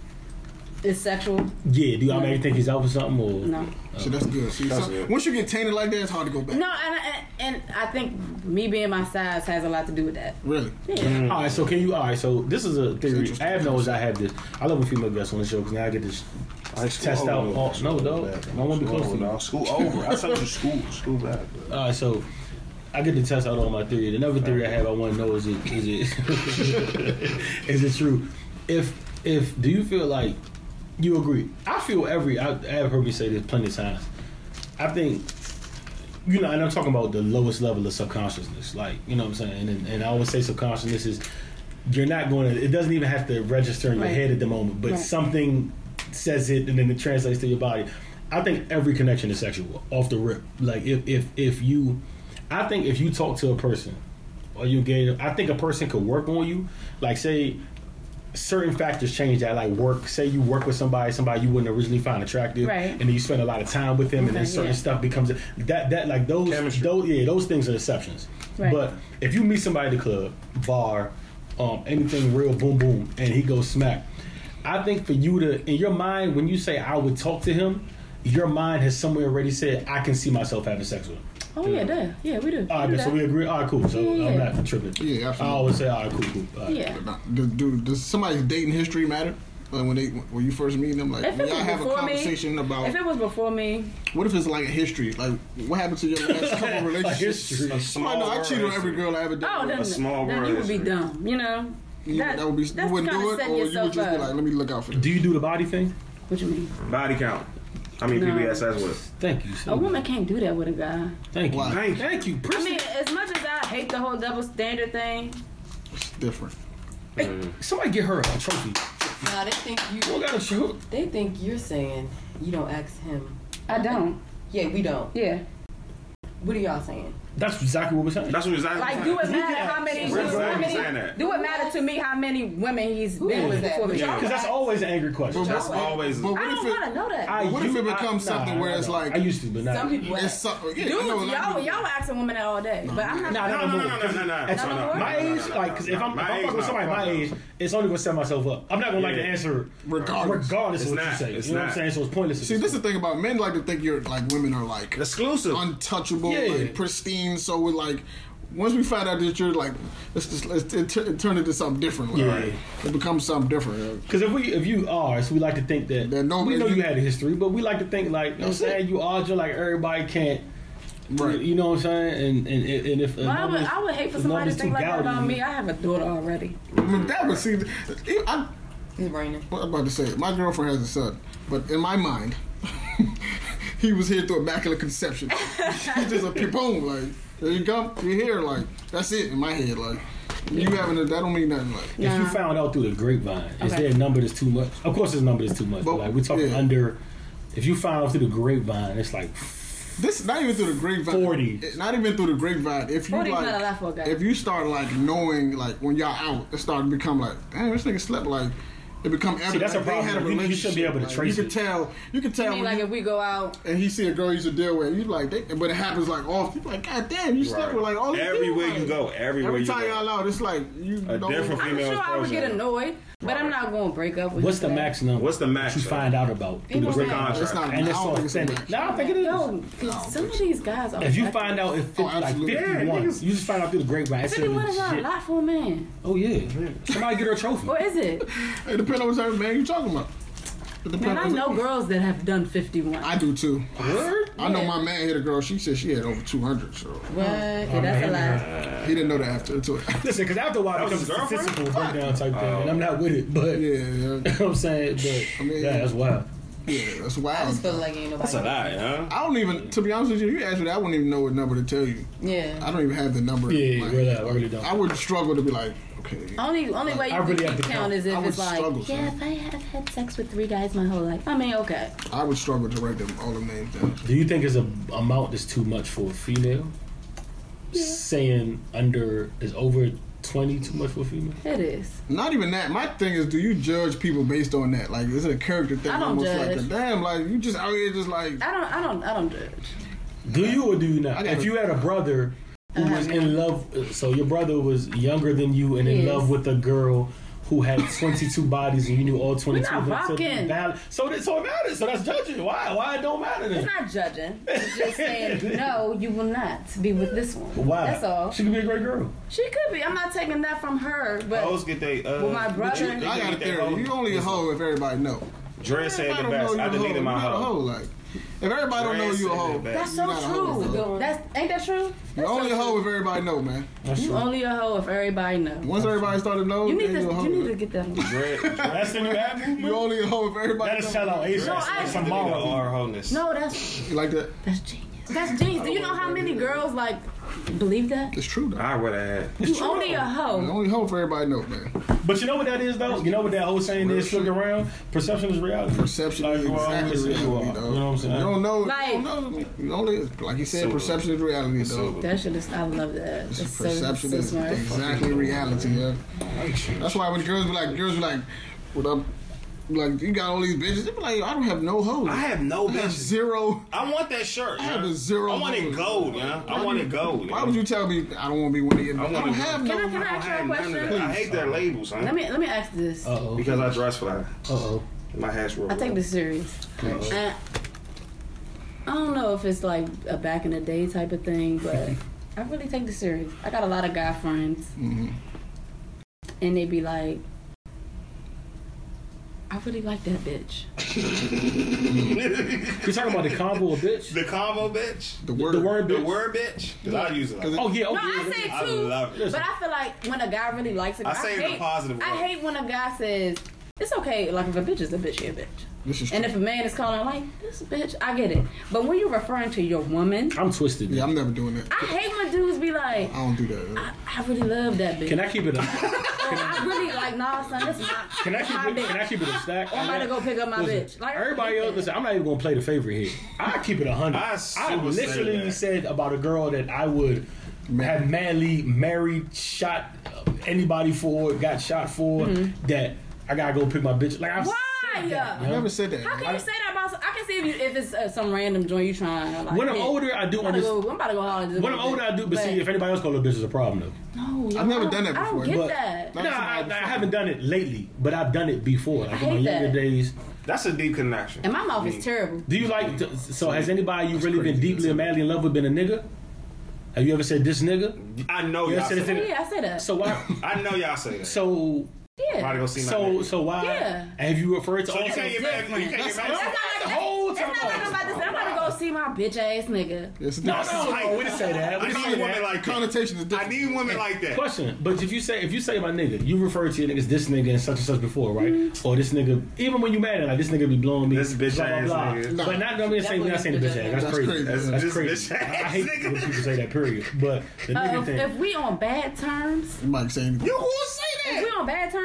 It's sexual. Yeah, do y'all maybe think he's out for something or no? Oh. So that's good. See, that's so, good. Once you get tainted like that, it's hard to go back. No, and and, and I think me being my size has a lot to do with that. Really? Yeah. Mm-hmm. All right. So can you? All right. So this is a theory. Ab knows I have this. I love a female guest on the show because now I get this I test over. out. Oh, no, though. I want to be close to you. School over. I told you school. School back. All right. So I get to test out on my theory. Another theory I have, I want to know is it is it is it true? If if do you feel like You agree. I feel every... I, I have heard me say this plenty of times. I think... You know, and I'm talking about the lowest level of subconsciousness. Like, you know what I'm saying? And, and I always say subconsciousness is... You're not going to... It doesn't even have to register in right. your head at the moment. But right. something says it and then it translates to your body. I think every connection is sexual. Off the rip. Like, if, if, if you... I think if you talk to a person... Or you get... I think a person could work on you. Like, say... Certain factors change that, like work. Say you work with somebody, somebody you wouldn't originally find attractive, right. and then you spend a lot of time with them, okay, and then certain yeah. stuff becomes that. That like those, those, yeah, those things are exceptions. Right. But if you meet somebody at the club, bar, um, anything real, boom, boom, and he goes smack, I think for you to in your mind when you say I would talk to him, your mind has somewhere already said I can see myself having sex with him. Oh yeah, that. Yeah, we do. All right, do so that. we agree. All right, cool. So yeah, I'm not tripping. Yeah, absolutely. I always say, all right, cool, cool. Right. Yeah. Do does somebody's dating history matter? Like when they when you first meet them, like if when y'all have a conversation me, about. If it was before me. What if it's like a history? Like what happened to your last couple relationships? History. A small no, I cheated on every girl I ever dated. Oh, then, a small then, girl. Then you would be dumb. You know. You, that, that would be. You wouldn't do it, or you would just up. be like, let me look out for this. Do you do the body thing? What you mean? Body count. I mean, no. P B S S with. Thank you. So a woman can't do that with a guy. Thank you. Wow. Thank, thank you. Person. I mean, as much as I hate the whole double standard thing, it's different. Hey, mm. Somebody get her a trophy. Nah, they think you. What got a trophy? They think you're saying you don't ask him. I don't. Yeah, we don't. Yeah. What are y'all saying? That's exactly what we're saying. That's what exactly. Like, do it matter how many? How many, how many do it matter to me how many women he's Who been with before? Because yeah. that's always an angry question. Well, that's always. always but I don't want to know that. I, what if it becomes I, something nah, where nah, it's like I used to, but not. Some people. It's so, yeah, Dude, know, like, y'all y'all asking women that all day, no. but I'm not. Nah, no, no, no, no, no, no, no, no. My age, like, because if I'm fucking with somebody my age, it's only gonna set myself up. I'm not gonna like the answer regardless, regardless of what you say. You know what I'm saying? So it's pointless. See, this is the thing about men like to think you're like women are like exclusive, untouchable, like pristine. So we're like, once we find out that you're like, let's just let's t- t- turn it to something different. Yeah, right? It becomes something different. Because if we if you are, so we like to think that, that no, we know you had a history, but we like to think like, you know what I'm saying, you are just like everybody can't, right? You know what I'm saying? And and, and if well, I would I would hate for somebody to think like that about me. I have a daughter already. But that would seem. I, it's raining. What I'm about to say, my girlfriend has a son, but in my mind. He was here through immaculate conception. He's just a boom, like there you go, you're here, like that's it in my head, like you yeah. having a, that don't mean nothing. Like if nah. you found out through the grapevine, okay. is there a number that's too much? Of course, his number is too much. But, but like we're talking yeah. under. If you found out through the grapevine, it's like this. Not even through the grapevine. Forty. Not even through the grapevine. If you like, for if you start like knowing, like when y'all out, it started to become like, damn, this nigga slept like. It become evident. See, that's a problem. They had a relationship. You should be able to like, trace it. You can tell. You can tell. You mean like you, if we go out and he see a girl you should deal with, you like, they, but it happens like off. You like, God damn, you right. slept with like all these people. Everywhere like, you go, everywhere every you go. Every time y'all out, it's like you a don't. Different I'm sure I would get annoyed, but right. I'm not going to break up with. What's the max number? What's the max? You find out about through the contract. It's not. And it's all extended. No, I don't think it is. No, because some of these guys are. If you find out if like fifty-one, you just find out through the grapevine. fifty-one is not a lot for a man. Oh yeah, somebody get her a trophy. What is it? Depends on what man you talking about. Man, I know girls that have done fifty-one. I do too. What? I yeah. know my man hit a girl. She said she had over two hundred. So. What? Okay, oh, that's man. a lie. He didn't know that after until. Listen, because after a while, it becomes a statistical breakdown type thing, and I'm not with it. But yeah, yeah. you know what I'm saying, but I mean, yeah, that's wild. Yeah, that's wild. I just feel like ain't nobody. That's a lot, huh? I don't even, to be honest with you, if you ask me that, I wouldn't even know what number to tell you. Yeah. I don't even have the number. Yeah, like, yeah, I really don't. I would struggle to be like, okay. Only only way you really can count, count is if it's like, struggle, yeah, so. If I have had sex with three guys my whole life. I mean, okay. I would struggle to write them all the names down. Do you think it's a amount that's too much for a female? Yeah. Saying under is over twenty too much for a female? It is. Not even that. My thing is, do you judge people based on that? Like, is it a character thing? I don't almost judge. Like a, damn, like you just out here just like. I don't. I don't. I don't judge. Do you or do you not? If you had a brother who uh, was in love, so your brother was younger than you and in yes. love with a girl who had twenty-two bodies and you knew all twenty-two of them. So that so it matters. So that's judging. Why? Why it don't matter then? It's not judging. It's just saying, no, you will not be with this one. Why? That's all. She could be a great girl. She could be. I'm not taking that from her. But hoes get they, uh, with my brother. You, I got a theory. You only a hoe if everybody know. Dre said the best. I deleted my hoe. hoe. Like, if everybody don't know you a hoe. That's so true. That's, ain't that true? You're only a hoe if everybody know, man. That's you true. Only a hoe if everybody know. Once that's everybody started knowing, you need to, you hoe, need to get that. That's the new ad movement. You only a hoe if everybody. That is shout out Asia. No, that's no, that's you like that. That's genius. That's genius. Do you know how many girls like believe that? It's true though. I would have. You only though. a hoe. You only hoe for everybody know, man. But you know what that is though. You know what that old saying is. Look around. Perception is reality. Perception like, is exactly reality. You, you know what I'm saying? You don't know. Like you don't know. You only like you said. So perception is reality though. That should have. I love that. It's it's perception so, is so exactly reality. Yeah. That's why when girls be like, girls be like, what up? Like, you got all these bitches. They be like, I don't have no hoes. I have no I bitches. Have zero. I want that shirt. I have a zero. I want it gold, yeah. I want it gold. Why would you tell me I don't want to be one of your bitches? I, I don't have no. Can I, can I ask you a question? I hate their labels, huh? Let me, let me ask this. Uh-oh. Because I dress fly. Uh-oh. My hash roll. I take this serious. Uh, I don't know if it's like a back in the day type of thing, but I really take this serious. I got a lot of guy friends. Mm-hmm. And they be like, I really like that bitch. You talking about the combo of bitch? The combo bitch? The word, the word bitch? The word bitch? Because I use it. Like oh, yeah. Oh, no, yeah, I say it too. I love it. But I feel like when a guy really likes a girl, I say I hate, it in a positive way. I hate when a guy says, it's okay, like if a bitch is a bitch, you're a bitch. This is and true. If a man is calling like, this bitch, I get it. But when you're referring to your woman. I'm twisted. Yeah, I'm never doing that. I hate when dudes be like. I don't do that. I, I really love that bitch. Can I keep it up? I really like, nah, son, that's my Can I keep it, bitch. Can I keep it a stack? Or I'm about to go pick up my listen, bitch. Like, everybody else, listen, I'm not even going to play the favorite here. I keep it one hundred. I, I literally said about a girl that I would have madly married, shot anybody for, got shot for, mm-hmm. that I got to go pick my bitch. Like, I've Why? That, you know? I never said that. How can I, you say that about some, I can see if, you, if it's uh, some random joint you trying to like. When I'm older, I do understand. I'm about to go hard. When I'm older, I do, but, but see, if anybody else calls a bitch, it's a problem, though. No, I've never done that before. I don't get that. No, I, I haven't done it lately, but I've done it before. Like I hate in my younger that. days. That's a deep connection. And my mouth I mean, is terrible. Do you like, to, so has anybody you've really been deeply and madly in love with been a nigga? Have you ever said this nigga? I know y'all say that. Yeah, I say that. So why? I know y'all say that. So. Yeah. Go see so so why? Yeah. Have you referred to? So all you can't get back. You can't get back. That's not like the whole time. It's not like I'm about to say I'm about to go see my bitch ass nigga. It's not. No, no, no. We didn't say that. We I need women that. like connotation. Is different. I need women like that. Question, but if you say if you say my nigga, you refer to your niggas this nigga and such and such before, right? Mm-hmm. Or this nigga, even when you mad at like this nigga be blowing me. This bitch blah, ass blah, nigga. Blah. But not gonna be the same. Not saying the bitch ass. That's crazy. That's crazy. I hate when people say that. Period. But the nigga thing. If we on bad terms, you might say anything. You who say that? If we on bad terms.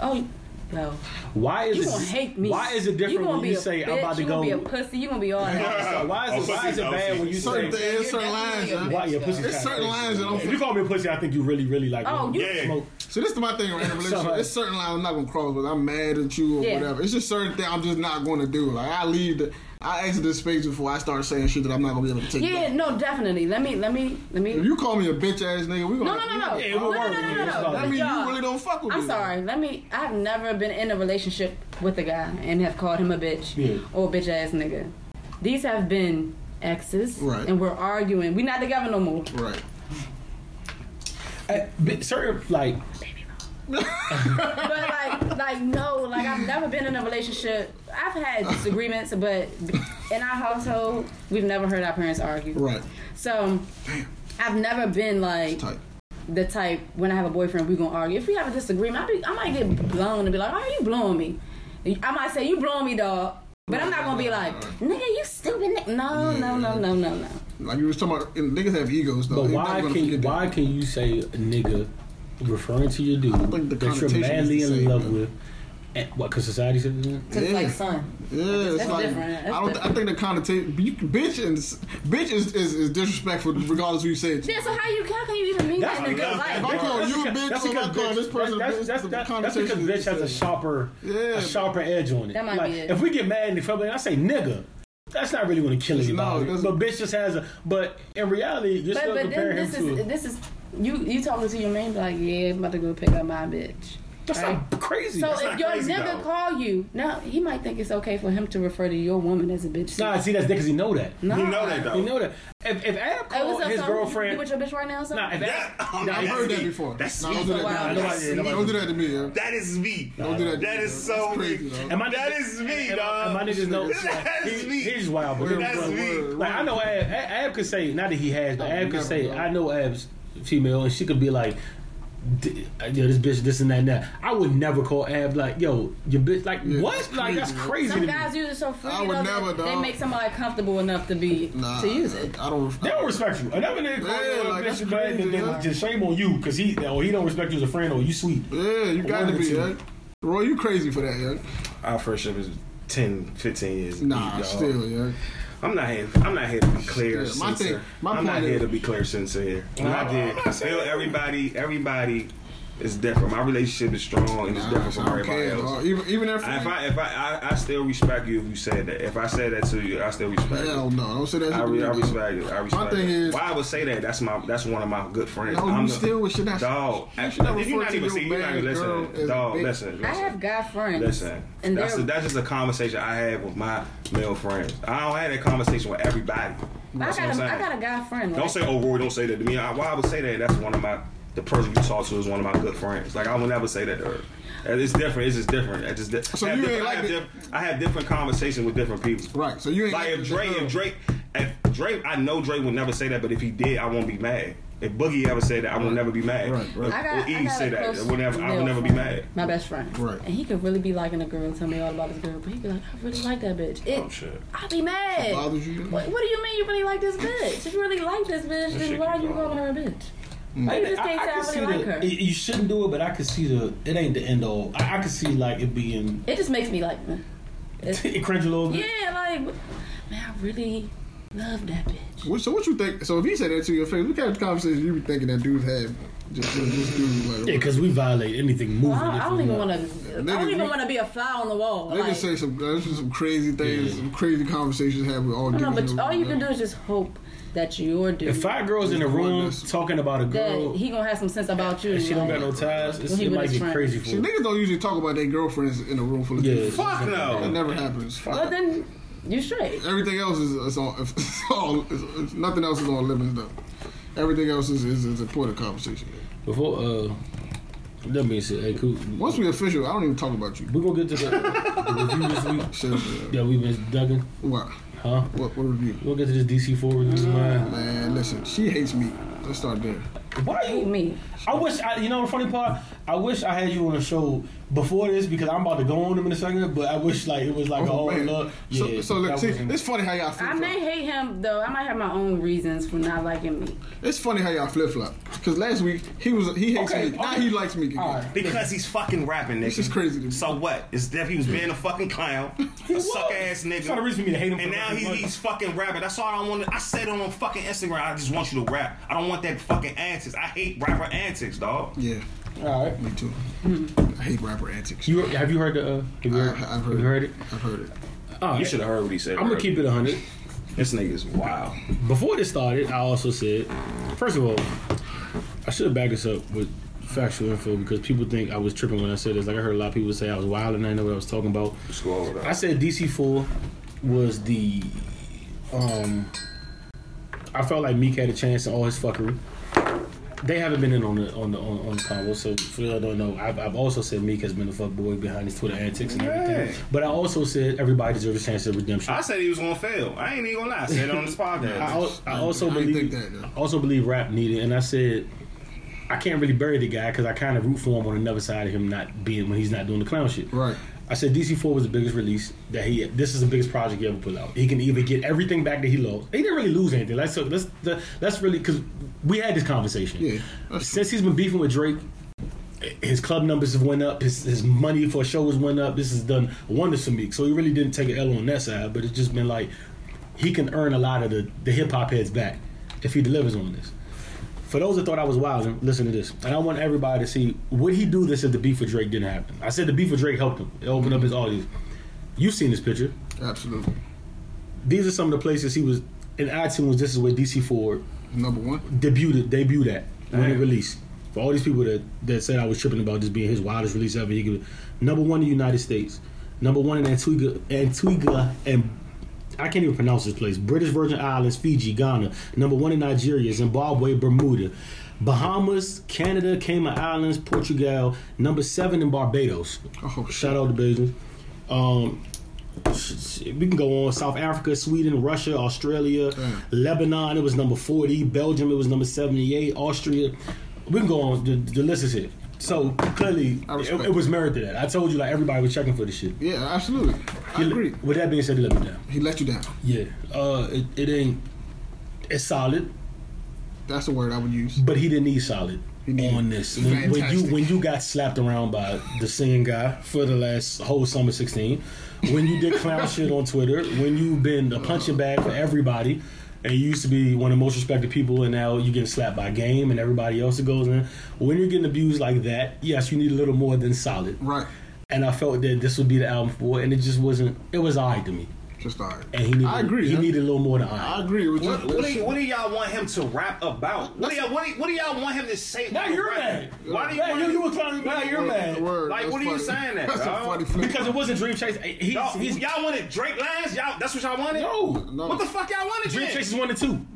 Oh no! Why is you it? Gonna hate me. Why is it different when you say bitch, I'm about to you go? You gonna be a pussy. You gonna be all that. So why is it? Why is it bad when you say? There's certain lines. Why your pussy? There's certain lines. If you call me a pussy, I think you really, really like. Oh, you yeah. smoke. So this is my thing right in a relationship. It's certain lines I'm not gonna cross, but I'm mad at you or yeah. whatever. It's just certain things I'm just not gonna do. Like I leave the. I exit this space before I start saying shit that I'm not gonna be able to take. Yeah, back. no, definitely. Let me, let me, let me. If you call me a bitch ass nigga, we gonna. No, no, no, no. Yeah, no, no, no, no, no, no. I mean, you really don't fuck with I'm me. I'm sorry. Though. Let me. I've never been in a relationship with a guy and have called him a bitch yeah. or a bitch ass nigga. These have been exes, right? And we're arguing. We're not together no more, right? I, but certain like. but like like no like I've never been in a relationship. I've had disagreements, but in our household we've never heard our parents argue, right? So damn. I've never been like the type when I have a boyfriend we gonna argue. If we have a disagreement I, be, I might get blown and be like, why are you blowing me? I might say you blowing me dog But I'm not gonna be like, nigga, you stupid. No, yeah. no, no, no, no, no. Like you were talking about, niggas have egos though. But They're why can you, why can you say a nigga referring to your dude that you're madly in same, love man. with? And what? Because society said that? Because yeah. like son. Yeah, it's that's like different. That's I don't. Different. I think the connotation, bitch, and bitch is, is, is disrespectful regardless who you say it to. Yeah. So how you how can you even mean that's that in a good life? If I call you a bitch, so I call this person. That's, that's, that's, that's, that's, that's because bitch has a sharper, yeah, a sharper edge on it. That might like, be it. If we get mad in the family, I say nigga. That's not really going to kill anybody. No, but bitch just has a. But in reality, you're but, still but comparing him to. But this is you. You talking to your man? Like, yeah, I'm about to go pick up my bitch. That's right? not crazy. So that's if your nigga though. call you, now he might think it's okay for him to refer to your woman as a bitch. Nah, see, that's because he know that. Nah. He know that though. He know that. If if Ab called hey, up, his son? girlfriend, you with your bitch right now, son? Nah, if Ab, yeah. nah, I've heard that before. That's nah, don't do that. Wow. Nah, that's nobody, nobody, don't do that to me. Yeah. That is me. Nah, don't do that. That is so crazy. That is me, dog. My niggas know. That is me. He's wild, but that's me. Like I know Ab. Ab could say not that he has, but Ab could say I know Ab's female, and she could be like. Yo, this bitch, this and that, and that. I would never call Ab like, yo, your bitch, like yeah, what? Crazy, like that's crazy. Some to guys me. use it so free. I would never. They make somebody comfortable enough to be nah, to use it. I don't. They don't respect you. I never did call yeah, you like, bitch bad. Then yeah. just shame on you because he or he don't respect you as a friend or you sweet. Yeah, you got to be. Yeah. Roy, you crazy for that? Yeah. Our friendship is ten, fifteen years. Nah, deep, still, yeah. I'm not here. I'm not here to be clear. Yeah, my thing, my I'm not is, here to be clear sincere here. I'm not here. Everybody, everybody is different. My relationship is strong and it's nah, different from everybody care, else. Even, even if I, if I, if I, I, I still respect you if you said that. If I said that to you, I still respect. Hell you. no, don't say that. I, re, I respect you. I respect. My thing that. is, why I would say that? That's my. That's one of my good friends. No, I'm you the, still should not. Dog, you should not, if you're not even see, you're not even listening. Dog, listen, listen. I have guy friends. Listen, and that's a, that's just a conversation I have with my male friends. I don't have that conversation with everybody. I got, a, I got a guy friend. Right? Don't say, oh Roy, don't say that to me. I, why I would say that? That's one of my. The person you talk to is one of my good friends. Like I would never say that to her. It's different. It's just different. I just di so have you ain't like I have, diff I have different conversations with different people. Right. So you ain't like, like if Drake, if Drake, if Drake, I know Drake would never say that, but if he did, I won't be mad. If Boogie ever said that, I will right. never be mad. Right, right. I got, or Eve said that, I will never, I will never be mad. My best friend. Right. And he could really be liking a girl and tell me all about his girl, but he'd be like, I really like that bitch. It, oh, shit. I'll be mad. So bothers you? What, what do you mean you really like this bitch? If you really like this bitch, then why are you calling her a bitch? Like, I, I, I can see like the, it, you shouldn't do it, but I can see the it ain't the end all. I, I can see like it being. It just makes me like, it cringe a little bit. Yeah, like man, I really love that bitch. What, so what you think? So if he said that to your face, what kind of conversation you be thinking that dudes have? Just, just, just do like, yeah, because we violate anything moving. Well, I, I don't even want to. I don't even want to be a fly on the wall. They like, can say some uh, some crazy things, yeah. some crazy conversations have with all. No, no, but all them, you can do is just hope. That you're doing. If five girls in the room talking about a girl, that he gonna have some sense about you. And she don't got no ties. It's, it might be crazy for. See, niggas don't usually talk about their girlfriends in a room full of people. Yeah, fuck no, it never happens. Fuck. Well then, you straight. Everything else is it's all. It's all it's, it's, nothing else is on limits though. Everything else is is, is a point of conversation. Before uh, let me see. Hey, cool. Once we official, I don't even talk about you. We gonna get to the, the review this week. Sure, sure. Yeah, we been dugging. Why? Huh? What, what review? We'll get to this D C four review. Mm. Man, listen, she hates me. Let's start there. Why you hate me? I wish, I, you know the funny part? I wish I had you on a show before this because I'm about to go on him in a second, but I wish like it was like oh, a whole love. So, yeah, so look, see, it's funny how y'all flip flop. I may hate him, though. I might have my own reasons for not liking me. It's funny how y'all flip flop. Because last week, he was he hates okay, me. Okay. Now he likes me again. Right. Because he's fucking rapping, nigga. This is crazy to me. So what? It's that he was being a fucking clown. A suck-ass nigga. That's not a reason for me to hate him. And now he, he's fucking rapping. That's all I don't want to... I said it on fucking Instagram, I just want you to rap. I don't want that fucking antics. I hate rapper antics, dog. Yeah. All right. Me too. Mm-hmm. I hate rapper antics. You have you heard the? Uh, have you heard, I, I've heard, have you heard it. it. I've heard it. Oh, you yeah. should have heard what he said. I'm gonna keep it a hundred. This nigga's wild. Before this started, I also said, first of all, I should back this up with factual info because people think I was tripping when I said this. Like I heard a lot of people say I was wild and I didn't know what I was talking about. I said D C four was the. Um, I felt like Meek had a chance in all his fuckery. They haven't been in on the on the on, on the convo, so for y'all don't know, I've, I've also said Meek has been a fuckboy behind his Twitter antics and everything. Hey. But I also said everybody deserves a chance of redemption. I said he was gonna fail. I ain't even gonna lie. I said it on this podcast. I, I also I believe that, I also believe rap needed, and I said I can't really bury the guy because I kind of root for him on another side of him not being when he's not doing the clown shit. Right. I said D C four was the biggest release that he. This is the biggest project he ever put out. He can either get everything back that he lost. He didn't really lose anything. Let's let's let's really because we had this conversation. Yeah. Since he's been beefing with Drake, his club numbers have went up. His his money for shows went up. This has done wonders for Meek. So he really didn't take an L on that side. But it's just been like he can earn a lot of the the hip hop heads back if he delivers on this. For those that thought I was wild, listen to this. And I want everybody to see, would he do this if the beef with Drake didn't happen? I said the beef with Drake helped him. It opened mm-hmm. up his audience. You've seen this picture. Absolutely. These are some of the places he was, in iTunes, this is where D C four number one debuted, debuted at when it released. For all these people that, that said I was tripping about this being his wildest release ever, he could, number one in the United States, number one in Antigua, Antigua and I can't even pronounce this place. British Virgin Islands, Fiji, Ghana. Number one in Nigeria, Zimbabwe, Bermuda. Bahamas, Canada, Cayman Islands, Portugal. Number seven in Barbados. Oh, shout out to Barbados. Um, we can go on. South Africa, Sweden, Russia, Australia. Damn. Lebanon, it was number forty. Belgium, it was number seventy-eight. Austria. We can go on. The, the list is here. So, clearly, it, it was merited that. I told you, like, everybody was checking for this shit. Yeah, absolutely. I he, agree. With that being said, he let me down. He let you down. Yeah. Uh, it, it ain't... It's solid. That's the word I would use. But he didn't need solid on this. When, when you when you got slapped around by the singing guy for the last whole summer sixteen, when you did clown shit on Twitter, when you've been a punching bag for everybody... And you used to be one of the most respected people, and now you're getting slapped by Game and everybody else that goes in. When you're getting abused like that, yes, you need a little more than solid. Right. And I felt that this would be the album for it, and it just wasn't, it was all right to me. Just all right. And he needed, I agree. He yeah. needed a little more than all right. I agree with you. What, what, do, what do y'all want him to rap about? What do y'all, what do, what do y'all want him to say? Now you're mad. Why do you man, you, you were trying to now you're mad. Like, that's what funny. Are you saying that, that's bro? A funny because it wasn't Dream Chasers. He's, no, he's, y'all wanted Drake Lanez? Y'all, that's what y'all wanted? No. no. What the fuck y'all wanted? Dream Chasers wanted two.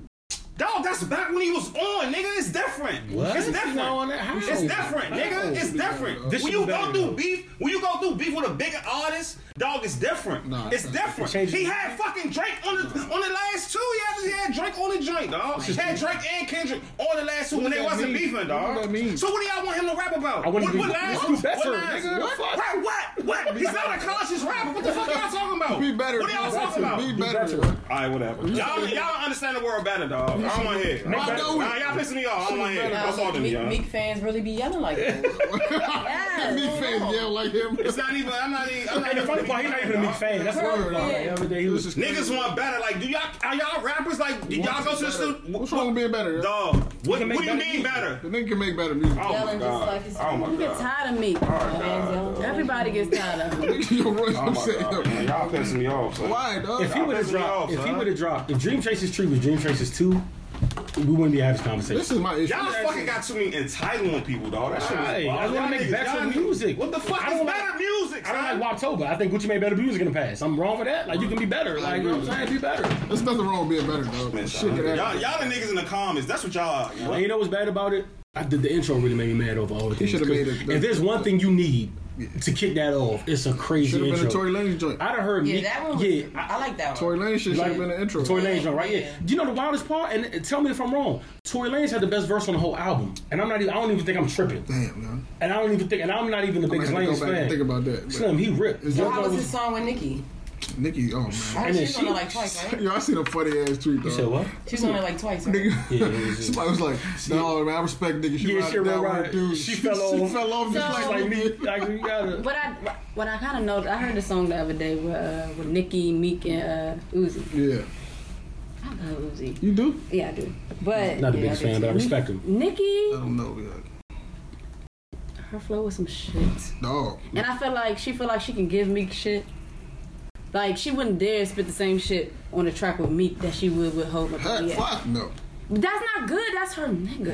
Dog, that's back when he was on, nigga. It's different. What? It's different. On that it's different, nigga. It's different. When you go better, through though. beef, when you go through beef with a bigger artist, dog, it's different. Nah, it's different. It he had fucking Drake on the on the last two. He had, he had Drake on the joint, dog. He had Drake and Kendrick on the last two what when they wasn't mean? beefing, dog. What mean? So what do y'all want him to rap about? I want what, to be, what lines? What, better, what lines? Nigga, what? What? What? What? He's not a conscious rapper. What the fuck y'all talking about? Be better. What y'all talking about? Be better. All right, whatever. Y'all y'all understand the word better, dog. I don't want to hear it. Nah, y'all pissing me off. I don't want to hear it. That's all to me, y'all. Meek fans really be yelling like that. Meek fans yell like him. It's not even. I'm not even. I'm not even. Well, he's not even a Meek fan. That's what I'm talking Niggas want better. Like, do y'all are y'all rappers like? Do y'all go to the studio? What's wrong with being better? Dog, what, what do you mean better? The nigga can make better music. Oh my god. Oh my god. You get tired of Meek. Everybody gets tired of Meek. Y'all pissing me off. Why, dog? If he would have dropped, if he would have dropped, if Dream Chasers three was Dream Chasers two. We wouldn't be having this conversation. This is my issue. Y'all fucking got too many entitlement people, dog. That shit is wild. I want to make better music. What the fuck is better music? I don't like Waptober. I think Gucci made better music in the past. I'm wrong for that. Like, you can be better. Like, you know what I'm saying? Be better. There's nothing wrong with being better, dog. Y'all, y'all the niggas in the comments. That's what y'all are. And you know what's bad about it? I did the intro really made me mad over all the things. He should have made it. If there's one thing you need to kick that off, it's a crazy should've intro. Should have been a Tory Lanez joint. I'd have heard. Yeah, Meek, that one. Was, yeah, I, I like that one. Tory Lanez should like, have been an intro. Tory Lanez joint, right? Yeah. yeah. Do you know the wildest part? And, and tell me if I'm wrong. Tory Lanez had the best verse on the whole album, and I'm not. Even, I don't even think I'm tripping. Damn, man. And I don't even think. And I'm not even the I'm biggest Lanez fan. Think about that. Slim, he ripped. What was his song with Nicki? Nicki, oh man. And she's she, on it like twice, right? Yo, I seen a funny ass tweet, though. You said what? She's on it like twice, right? Yeah, somebody was like, no, man, I respect Nicki. She, yeah, she, right. dude. she, she fell off. She fell off just so, like me. Like, you gotta. What I, what I kind of know, I heard a song the other day with, uh, with Nicki, Meek, and uh, Uzi. Yeah. I love Uzi. You do? Yeah, I do. But. Not the yeah, biggest fan, but I respect him. Nicki? I don't know, yeah. Her flow was some shit. No. And I feel like she feel like she can give Meek shit. Like, she wouldn't dare spit the same shit on a track with Meek that she would with Hope. Heck, fuck no. That's not good. That's her nigga.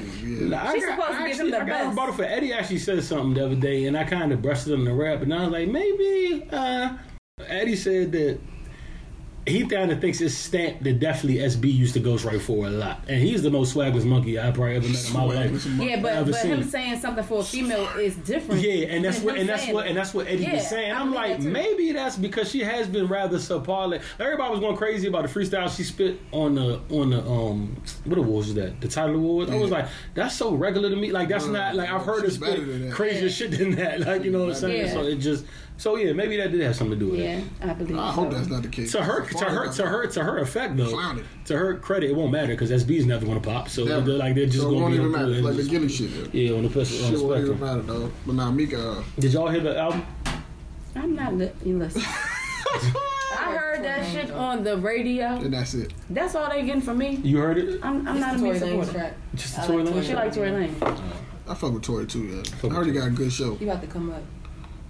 Yeah. She's got, supposed to give him the I best. I got a rebuttal for Eddie. Actually said something the other day, and I kind of brushed it in the rap, and I was like, maybe uh, Eddie said that he kind of thinks it's stamped that definitely S B used to ghostwrite for a lot, and he's the most swagless monkey I probably ever met in my life. Yeah, but, but him saying something for a female is different. Yeah, and that's what and that's what and that's what Eddie yeah, was saying. I'm like, that maybe that's because she has been rather subpar. Like, everybody was going crazy about the freestyle she spit on the on the um what awards was that? The title awards. Yeah. I was like, that's so regular to me. Like, that's uh, not like I've heard her spit crazier yeah. shit than that. Like, you know what I'm saying? Yeah. So it just So yeah, maybe that did have something to do with yeah, it. Yeah, I believe. I so. hope that's not the case. To her, so to her, to her, to her effect though. Clowned. To her credit, it won't matter because S B's never gonna pop. So yeah. they're like they're just so gonna won't be even on matter. Like the Gilly shit. Yeah, on the pistol. Shit won't even matter though. But now Mika. Did y'all hear the album? I'm not listening. Listen. I heard that shit on the radio. And that's it. That's all they getting from me. You heard it? I'm, I'm not a music supporter. Just the Tory Lanez. She like Tory Lanez. I fuck with Tory too. Yeah, I heard he got a good show. You about to come up.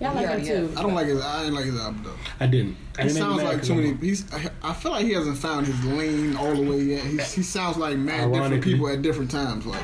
Y'all like yeah, him too. Yeah. I don't like his. I didn't like his album though. I didn't. I didn't he sounds like too many. He's. I, I feel like he hasn't found his lane all the way yet. He, he sounds like mad Ironically. different people at different times. Like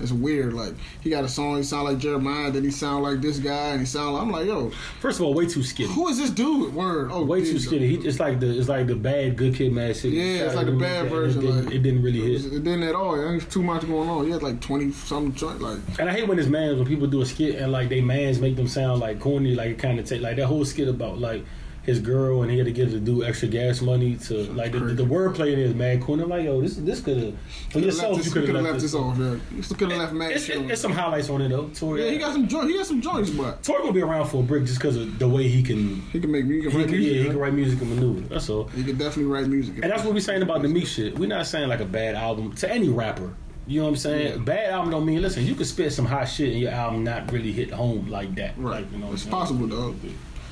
it's weird. Like he got a song. He sound like Jeremiah. Then he sound like this guy. And he sound. Like, I'm like yo. First of all, way too skinny. Who is this dude? Word. Oh, way too skinny. He, it's like the. It's like the bad good kid mad shit. Yeah, it's, it's like, like the bad version. It didn't, like, it didn't really hit. It didn't at all. There's too much going on. He had like twenty something. Like. And I hate when it's mans when people do a skit and like they mans make them sound like corny. Like it kind of take like that whole skit about like his girl and he had to give the dude extra gas money to like the, the, the wordplay in it is mad corny. I'm like yo, this this could have for yourself. You could have left, left this off. Yeah, you could have left mad. It's, it, it's some highlights on it though. Tory, yeah, he got some joints. He got some joints, but Tory gonna be around for a brick just because of the way he can. He can make he can he write can, music. Yeah, right? He can write music and maneuver. That's all. He can definitely write music. And that's what we're saying about the Meek shit. We're not saying like a bad album to any rapper. You know what I'm saying? Yeah. Bad album don't mean listen. You can spit some hot shit and your album not really hit home like that. Right. Like, you know, it's possible though.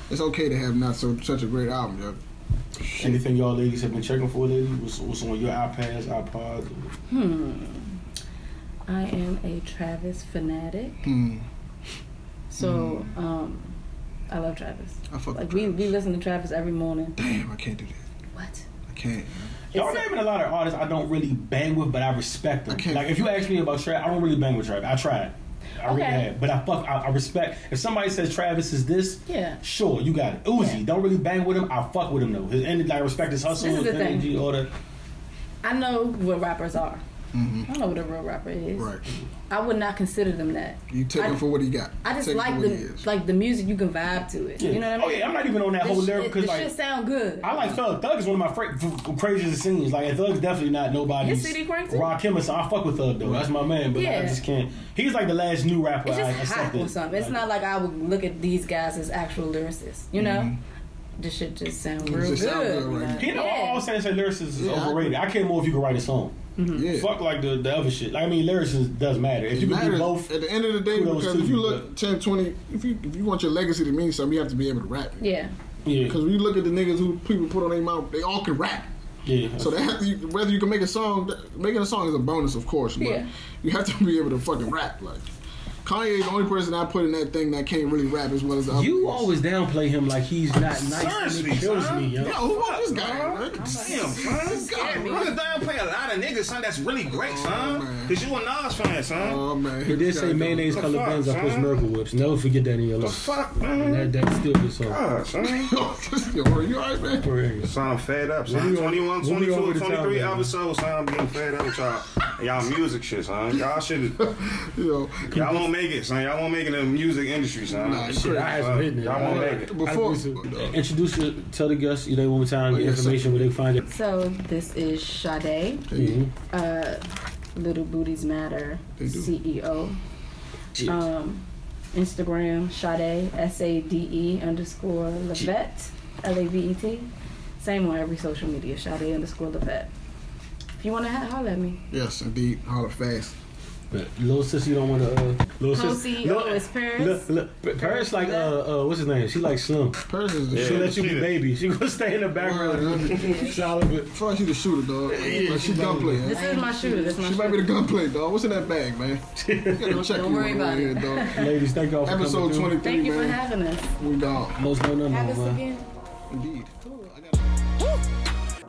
It's okay to have not so such a great album, yo. Anything y'all ladies have been checking for lately? What's, what's on your iPads, iPods? Hmm. I am a Travis fanatic. Hmm. So, mm. um, I love Travis. I fuck like, with Travis. We, we listen to Travis every morning. Damn, I can't do that. What? I can't. Y'all naming a lot of artists I don't really bang with, but I respect them. I can't. Like, if you ask me about Travis, I don't really bang with Travis. I tried. I really okay. have, but I fuck. I, I respect. If somebody says Travis is this, yeah, sure, you got it. Uzi, yeah. don't really bang with him. I fuck with him though. His energy, I respect his hustle, his energy, all that. I know what rappers are. Mm-hmm. I don't know what a real rapper is. Right. I would not consider them that. You take I, him for what he got. I just take like the like the music you can vibe to it. Yeah. You know what I mean? Oh yeah, I'm not even on that the whole lyric because like shit sound good. I like Thug. Thug is one of my fra- f- craziest scenes. Like Thug's definitely not nobody's Rakim or something. I fuck with Thug though. That's my man. But yeah. like, I just can't. He's like the last new rapper. It's just I hot or something. It's like, not like I would look at these guys as actual lyricists. You know. Mm-hmm. This shit just sound real just good. Sound good right? You know, yeah. all saying that lyricists is yeah, overrated. I care more if you can write a song. Mm-hmm. Yeah. Fuck like the, the other shit. Like, I mean, lyricists does matter. If it you matters, can do both. At the end of the day, because if you look but, ten, twenty, if you if you want your legacy to mean something, you have to be able to rap. Yeah. Yeah. Because when you look at the niggas who people put on their mouth, they all can rap. Yeah. So they have to, whether you can make a song, making a song is a bonus, of course. But yeah. you have to be able to fucking rap. Like. Kanye is the only person I put in that thing that can't really rap as well as the other. You always downplay him like he's not nice. Seriously, he kills son. me, yo. Yo, who about this guy? Damn, like, son. You can downplay a lot of niggas, son. That's really great, oh, son. Man. Cause you a Nas fan, son. Oh man, he did say mayonnaise colored buns are push miracle whips. Never forget that in your life. The fuck, man. That that's still good song. God, son. Yo, are you alright, man? Son, I'm fed up, son. twenty-one, twenty-two, twenty-three episodes, son. I'm getting fed up with y'all. Y'all music shit, son. Y'all shit, you know. Y'all won't make it, son. Y'all won't make it in the music industry, son. Nah, shit, I haven't written it. Y'all won't make it. Before, introduce you, tell the guests, you know, one more time, the information where they find it. So this is Sade, mm-hmm. uh, Little Booties Matter C E O. Um, Instagram Sade S A D E underscore Lavet L A V E T. Same on every social media. Sade underscore Lavet. If you want to holler at me. Yes, indeed. Holler fast. But little sis, you don't want to. Uh, little sis, little is Paris. Look, look, Paris like uh, uh, what's his name? She like Slim. Paris is the yeah, shooter. She let you be baby. She gonna stay in the background. Solid, but fuck, she the shooter, dog. Yeah, like, she gunplay. This is my shooter. This my she shooter. might be the gunplay, dog. What's in that bag, man? Go check don't worry about it, here, dog. Ladies, thank y'all for episode coming twenty-three. Thank you for man. having us. We dog. Most no number. Have us man. again. Indeed. Cool. I got.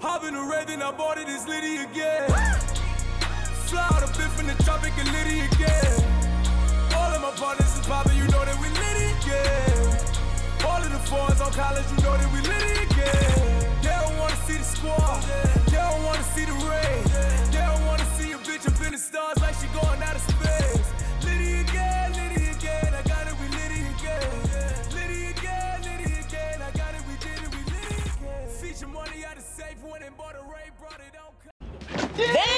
Hopping and raving, I bought it. It's Litty again. Fly out a bit from the tropic and Litty again. All of my partners is poppin', you know that we Litty again. All of the fours on college, you know that we Litty again. They don't wanna see the squad, they don't wanna see the rain. They don't wanna see a bitch up in the stars like she going out of space. Litty again, Litty again, I got it, we Litty again. Litty again, Litty again, I got it, we did it, we Litty again. See your money out of safe when they bought a ray, brought it on.